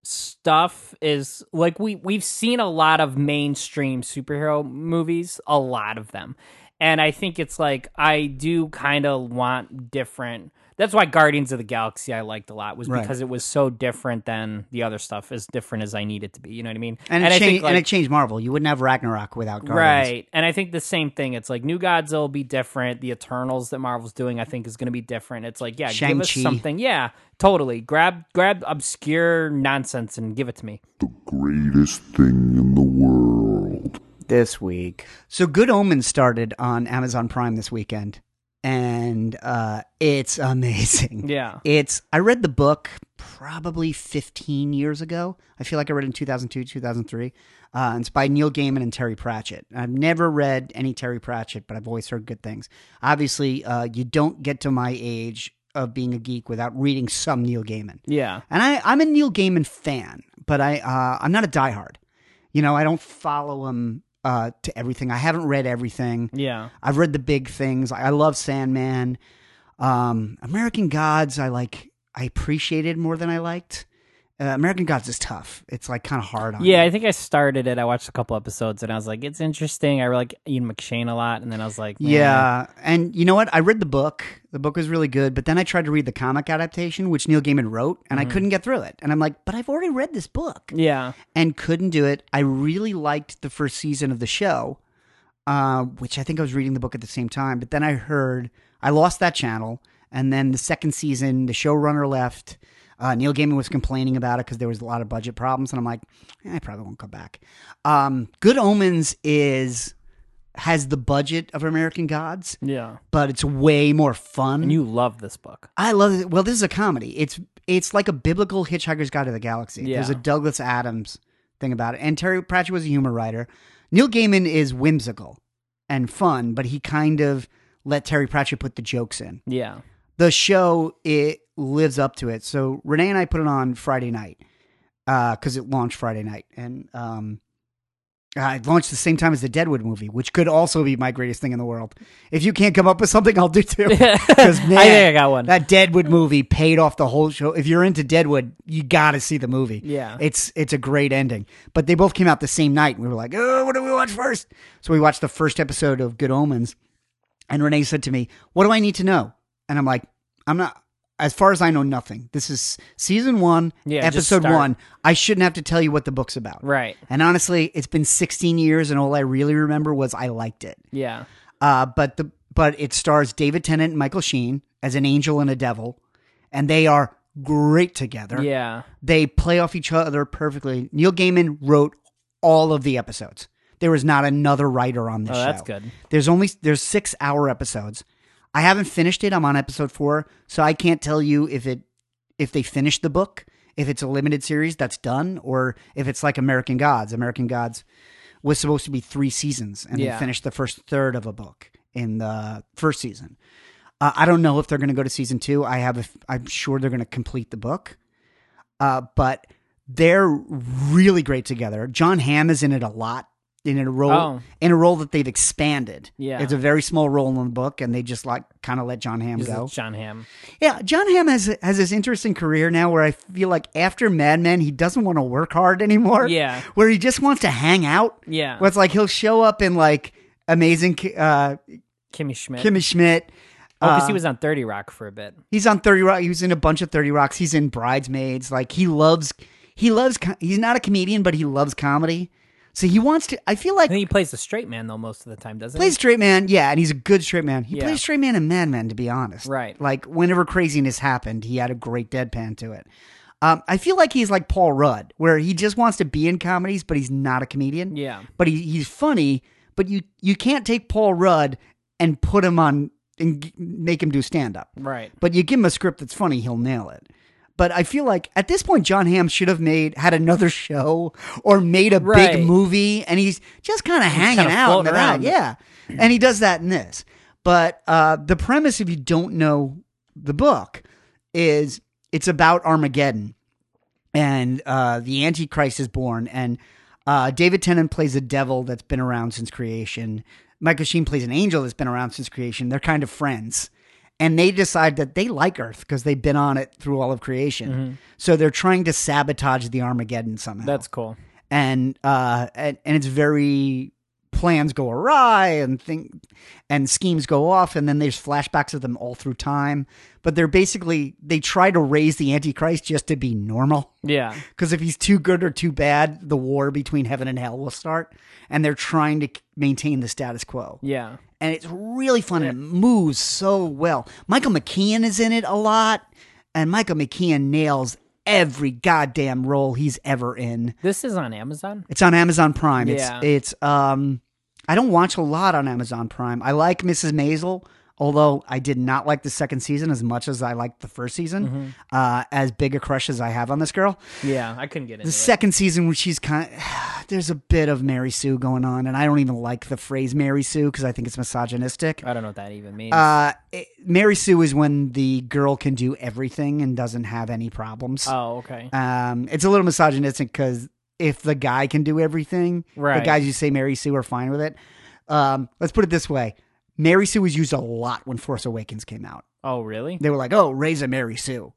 stuff is like we've seen a lot of mainstream superhero movies, a lot of them. And I think it's like I do kind of want different. That's why Guardians of the Galaxy I liked a lot, was because it was so different than the other stuff, as different as I need it to be. You know what I mean? And it changed Marvel. You wouldn't have Ragnarok without Guardians. Right. And I think the same thing. It's like New Gods will be different. The Eternals that Marvel's doing, I think, is going to be different. It's like, yeah, Shang-Chi. Give us something. Yeah, totally. Grab obscure nonsense and give it to me. The greatest thing in the world. This week. So Good Omens started on Amazon Prime this weekend. And it's amazing. Yeah. I read the book probably 15 years ago. I feel like I read it in 2002, 2003. It's by Neil Gaiman and Terry Pratchett. I've never read any Terry Pratchett, but I've always heard good things. Obviously, you don't get to my age of being a geek without reading some Neil Gaiman. Yeah. And I'm a Neil Gaiman fan, but I'm not a diehard. You know, I don't follow him to everything. I haven't read everything. Yeah. I've read the big things. I love Sandman. American Gods, I appreciated more than I liked. American Gods is tough. It's like kind of hard on you. I think I started it. I watched a couple episodes and I was like, it's interesting. I like Ian McShane a lot. And then I was like, man. Yeah. And you know what? I read the book. The book was really good. But then I tried to read the comic adaptation, which Neil Gaiman wrote, and I couldn't get through it. And I'm like, but I've already read this book. Yeah. And couldn't do it. I really liked the first season of the show, which I think I was reading the book at the same time. But then I lost that channel. And then the second season, the showrunner left. Neil Gaiman was complaining about it because there was a lot of budget problems, and I'm like, I probably won't come back. Good Omens has the budget of American Gods, yeah, but it's way more fun. And you love this book. I love it. Well, this is a comedy. It's like a biblical Hitchhiker's Guide to the Galaxy. Yeah. There's a Douglas Adams thing about it, and Terry Pratchett was a humor writer. Neil Gaiman is whimsical and fun, but he kind of let Terry Pratchett put the jokes in. Yeah. The show, it lives up to it. So Renee and I put it on Friday night because it launched Friday night. And it launched the same time as the Deadwood movie, which could also be my greatest thing in the world. If you can't come up with something, I'll do too. Because I think I got one. That Deadwood movie paid off the whole show. If you're into Deadwood, you got to see the movie. Yeah. It's a great ending. But they both came out the same night. And we were like, oh, what do we watch first? So we watched the first episode of Good Omens. And Renee said to me, what do I need to know? And I'm like, I'm not, as far as I know, nothing. This is season one, episode one. I shouldn't have to tell you what the book's about. Right. And honestly, it's been 16 years and all I really remember was I liked it. Yeah. But it stars David Tennant and Michael Sheen as an angel and a devil. And they are great together. Yeah. They play off each other perfectly. Neil Gaiman wrote all of the episodes. There is not another writer on this show. That's good. There's 6-hour episodes. I haven't finished it. I'm on episode 4, so I can't tell you if they finished the book, if it's a limited series that's done, or if it's like American Gods. American Gods was supposed to be 3 seasons, and they finished the first third of a book in the first season. I don't know if they're going to go to season 2. I'm sure they're going to complete the book, but they're really great together. John Hamm is in it a lot. In a role that they've expanded. Yeah. It's a very small role in the book, and they just like kind of let John Hamm go. John Hamm. Yeah, John Hamm has this interesting career now where I feel like after Mad Men, he doesn't want to work hard anymore. Yeah. Where he just wants to hang out. Yeah. Where it's like he'll show up in like Amazing Kimmy Schmidt. Oh, because he was on 30 Rock for a bit. He's on 30 Rock. He was in a bunch of 30 Rocks. He's in Bridesmaids. Like he's not a comedian, but he loves comedy. So he wants to, I feel like... I think he plays a straight man, though, most of the time, doesn't he? Plays straight man, yeah, and he's a good straight man. He plays straight man and Mad Men, to be honest. Right. Like, whenever craziness happened, he had a great deadpan to it. I feel like he's like Paul Rudd, where he just wants to be in comedies, but he's not a comedian. Yeah. But he's funny, but you can't take Paul Rudd and put him on, and make him do stand-up. Right. But you give him a script that's funny, he'll nail it. But I feel like at this point, John Hamm should have had another show or made a big movie. And he's just kind of hanging out. Yeah. And he does that in this. But the premise, if you don't know the book, is it's about Armageddon. And the Antichrist is born. And David Tennant plays a devil that's been around since creation. Michael Sheen plays an angel that's been around since creation. They're kind of friends. And they decide that they like Earth because they've been on it through all of creation. Mm-hmm. So they're trying to sabotage the Armageddon somehow. That's cool. And it's very... plans go awry and schemes go off, and then there's flashbacks of them all through time. But they're basically, they try to raise the Antichrist just to be normal. Yeah. Because if he's too good or too bad, the war between heaven and hell will start. And they're trying to maintain the status quo. Yeah. And it's really fun, and it moves so well. Michael McKean is in it a lot, and Michael McKean nails every goddamn role he's ever in. This is on Amazon? It's on Amazon Prime. Yeah. It's I don't watch a lot on Amazon Prime. I like Mrs. Maisel, although I did not like the second season as much as I liked the first season. Mm-hmm. As big a crush as I have on this girl. Yeah, I couldn't get into it. The second season where she's kind of... there's a bit of Mary Sue going on, and I don't even like the phrase Mary Sue because I think it's misogynistic. I don't know what that even means. Mary Sue is when the girl can do everything and doesn't have any problems. Oh, okay. It's a little misogynistic because... if the guy can do everything, right. The guys you say Mary Sue are fine with it. Let's put it this way. Mary Sue was used a lot when Force Awakens came out. Oh, really? They were like, oh, raise a Mary Sue.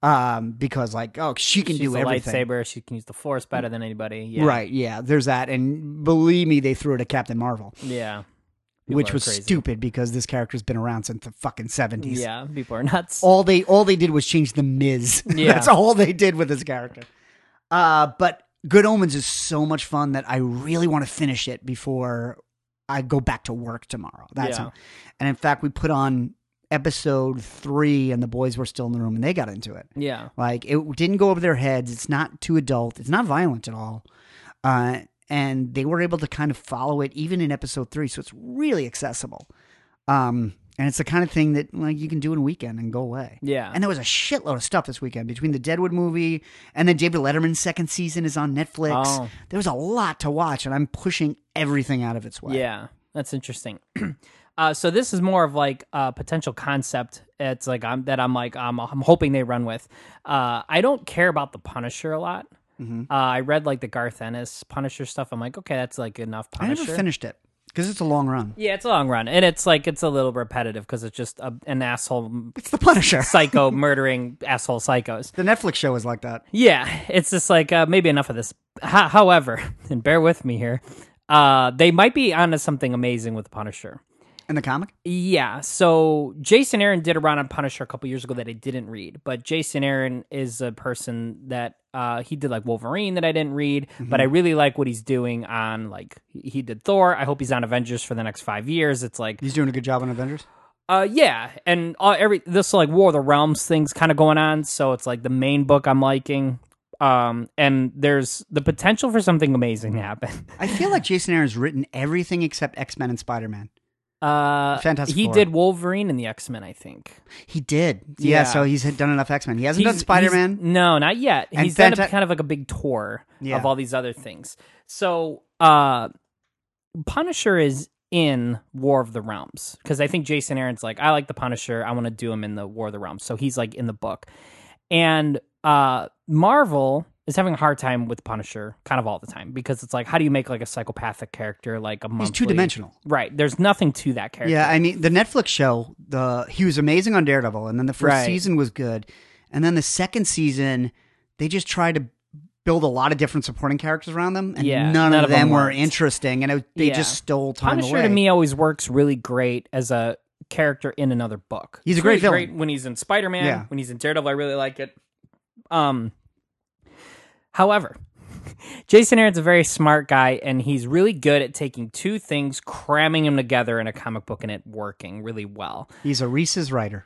Because like, oh, she can do everything. She's a lightsaber. She can use the Force better than anybody. Yeah. Right, yeah. There's that. And believe me, they threw it at Captain Marvel. Yeah. Which was crazy. Stupid because this character's been around since the fucking 70s. Yeah, people are nuts. All they did was change the Miz. Yeah. That's all they did with this character. But... Good Omens is so much fun that I really want to finish it before I go back to work tomorrow. That's yeah. And in fact, we put on episode 3 and the boys were still in the room and they got into it. Yeah. Like it didn't go over their heads. It's not too adult. It's not violent at all. And they were able to kind of follow it even in episode 3. So it's really accessible. And it's the kind of thing that like you can do in a weekend and go away. Yeah. And there was a shitload of stuff this weekend between the Deadwood movie and then David Letterman's second season is on Netflix. Oh. There was a lot to watch, and I'm pushing everything out of its way. Yeah, that's interesting. So this is more of like a potential concept. It's like I'm hoping they run with. I don't care about the Punisher a lot. Mm-hmm. I read like the Garth Ennis Punisher stuff. I'm like, okay, that's like enough Punisher. I never finished it. Because it's a long run. Yeah, it's a long run. And it's like, it's a little repetitive because it's just an asshole. It's the Punisher. Psycho murdering asshole psychos. The Netflix show is like that. Yeah. It's just like, maybe enough of this. However, and bear with me here, they might be onto something amazing with the Punisher. In the comic? Yeah. So Jason Aaron did a run on Punisher a couple years ago that I didn't read. But Jason Aaron is a person that he did like Wolverine that I didn't read. Mm-hmm. But I really like what he's doing on like he did Thor. I hope he's on Avengers for the next 5 years. It's like he's doing a good job on Avengers. Yeah. And this like War of the Realms things kind of going on. So it's like the main book I'm liking. And there's the potential for something amazing to happen. I feel like Jason Aaron's written everything except X-Men and Spider-Man. Fantastic Four. Did Wolverine in the X-Men, I think. He did. Yeah, so he's done enough X-Men. He hasn't done Spider-Man. No, not yet. And he's done kind of like a big tour of all these other things. So Punisher is in War of the Realms because I think Jason Aaron's like, I like the Punisher. I want to do him in the War of the Realms. So he's like in the book. And Marvel is having a hard time with Punisher kind of all the time because it's like, how do you make like a psychopathic character like a monthly? He's two-dimensional. Right. There's nothing to that character. Yeah, I mean, the Netflix show, he was amazing on Daredevil, and then the first season was good. And then the second season, they just tried to build a lot of different supporting characters around them, and none of them were interesting, and they just stole time Punisher away. To me always works really great as a character in another book. He's a great villain. Great when he's in Spider-Man, when he's in Daredevil, I really like it. However, Jason Aaron's a very smart guy, and he's really good at taking two things, cramming them together in a comic book, and it working really well. He's a Reese's writer.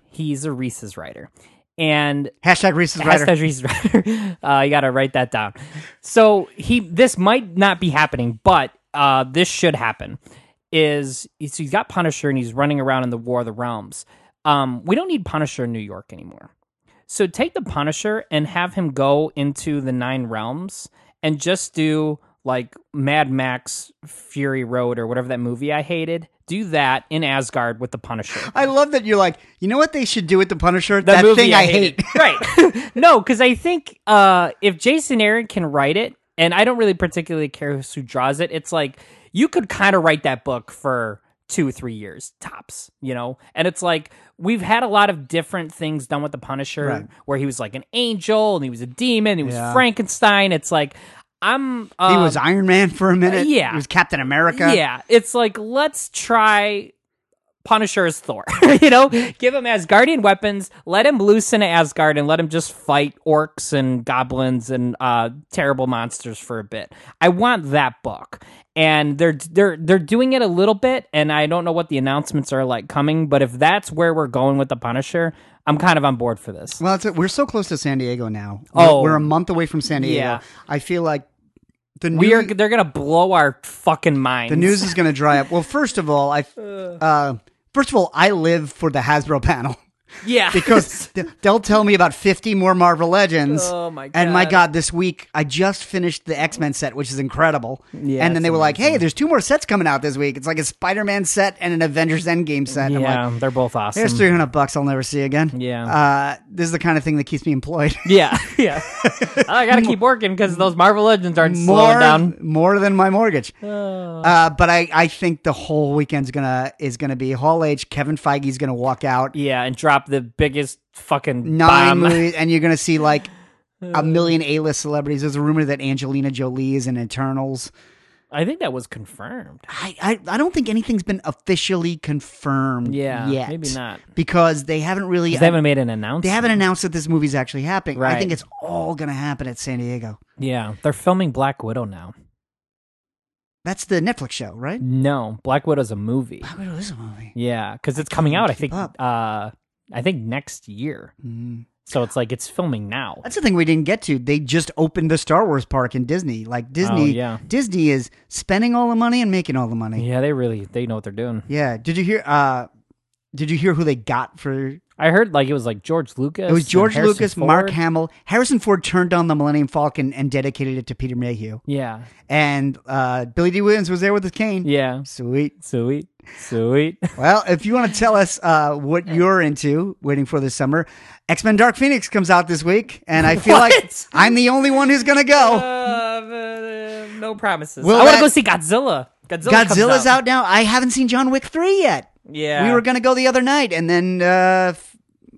And hashtag Reese's writer. You got to write that down. So this might not be happening, but this should happen. He's got Punisher, and he's running around in the War of the Realms. We don't need Punisher in New York anymore. So take the Punisher and have him go into the 9 realms and just do like Mad Max Fury Road or whatever that movie I hated. Do that in Asgard with the Punisher. I love that you're like, you know what they should do with the Punisher? That thing I hate. Right. No, because I think if Jason Aaron can write it, And I don't really particularly care who draws it. It's like, you could kind of write that book for 2-3 years tops, you know? And it's like, we've had a lot of different things done with the Punisher, right, where he was like an angel and he was a demon, and he was Frankenstein. It's like, he was Iron Man for a minute. Yeah. He was Captain America. Yeah. It's like, let's try Punisher as Thor, you know, give him Asgardian weapons, let him loose into Asgard, and let him just fight orcs and goblins and terrible monsters for a bit. I want that book, and they're doing it a little bit, and I don't know what the announcements are like coming, but if that's where we're going with the Punisher, I'm kind of on board for this. Well, we're so close to San Diego now. We're a month away from San Diego. Yeah. I feel like they're gonna blow our fucking minds. The news is gonna dry up. Well, First of all, I live for the Hasbro panel. Yeah. Because they'll tell me about 50 more Marvel Legends. Oh, my God. And my God, this week, I just finished the X-Men set, which is incredible. Yeah, and then they were like, hey, there's 2 more sets coming out this week. It's like a Spider-Man set and an Avengers Endgame set. And yeah, I'm like, they're both awesome. There's $300 I'll never see again. Yeah. This is the kind of thing that keeps me employed. Yeah, yeah. I got to keep working because those Marvel Legends aren't slowing down. More than my mortgage. But I think the whole weekend's is gonna be Hall H. Kevin Feige's going to walk out. Yeah, and drop the biggest fucking 9 movies, and you're gonna see like a million A-list celebrities. There's a rumor that Angelina Jolie is in Eternals. I think that was confirmed. I don't think anything's been officially confirmed yet. Maybe not, because they haven't really they haven't made an announcement. They haven't announced that this movie's actually happening. Right. I think it's all gonna happen at San Diego. Yeah, they're filming Black Widow now. That's the Netflix show, right? No, Black Widow's a movie. Black Widow is a movie. Yeah, because it's coming out. I think next year. Mm. So it's like, it's filming now. That's the thing we didn't get to. They just opened the Star Wars park in Disney. Like Disney is spending all the money and making all the money. Yeah, they know what they're doing. Yeah. Did you hear who they got for? I heard like it was like George Lucas. It was George Lucas, Ford. Mark Hamill. Harrison Ford turned on the Millennium Falcon and dedicated it to Peter Mayhew. Yeah. And Billy Dee Williams was there with his cane. Yeah. Sweet. Well, if you want to tell us what you're into waiting for this summer, X-Men Dark Phoenix comes out this week, and I feel like I'm the only one who's going to go. No promises. I want to go see Godzilla. Godzilla's out now. I haven't seen John Wick 3 yet. Yeah. We were going to go the other night, and then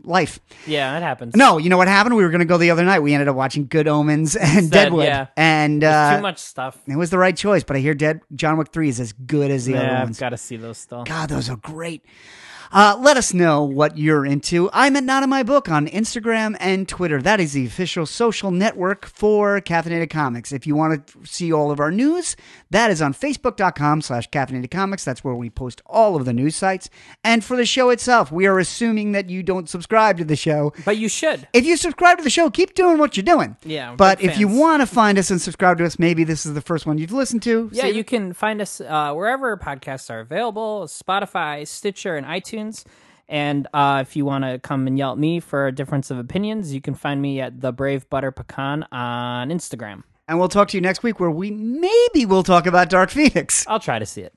life. Yeah, it happens. No, you know what happened? We were going to go the other night. We ended up watching Good Omens and Deadwood. Yeah. And too much stuff. It was the right choice, but I hear John Wick 3 is as good as the other ones. I've got to see those still. God, those are great. Let us know what you're into. I'm at Not In My Book on Instagram and Twitter. That is the official social network for Caffeinated Comics. If you want to see all of our news, that is on Facebook.com/Caffeinated Comics. That's where we post all of the news sites. And for the show itself, we are assuming that you don't subscribe to the show. But you should. If you subscribe to the show, keep doing what you're doing. Yeah. But if you want to find us and subscribe to us, maybe this is the first one you've listened to. Yeah, you can find us wherever podcasts are available, Spotify, Stitcher, and iTunes. And if you want to come and yell at me for a difference of opinions, you can find me at The Brave Butter Pecan on Instagram. And we'll talk to you next week, where we maybe will talk about Dark Phoenix. I'll try to see it.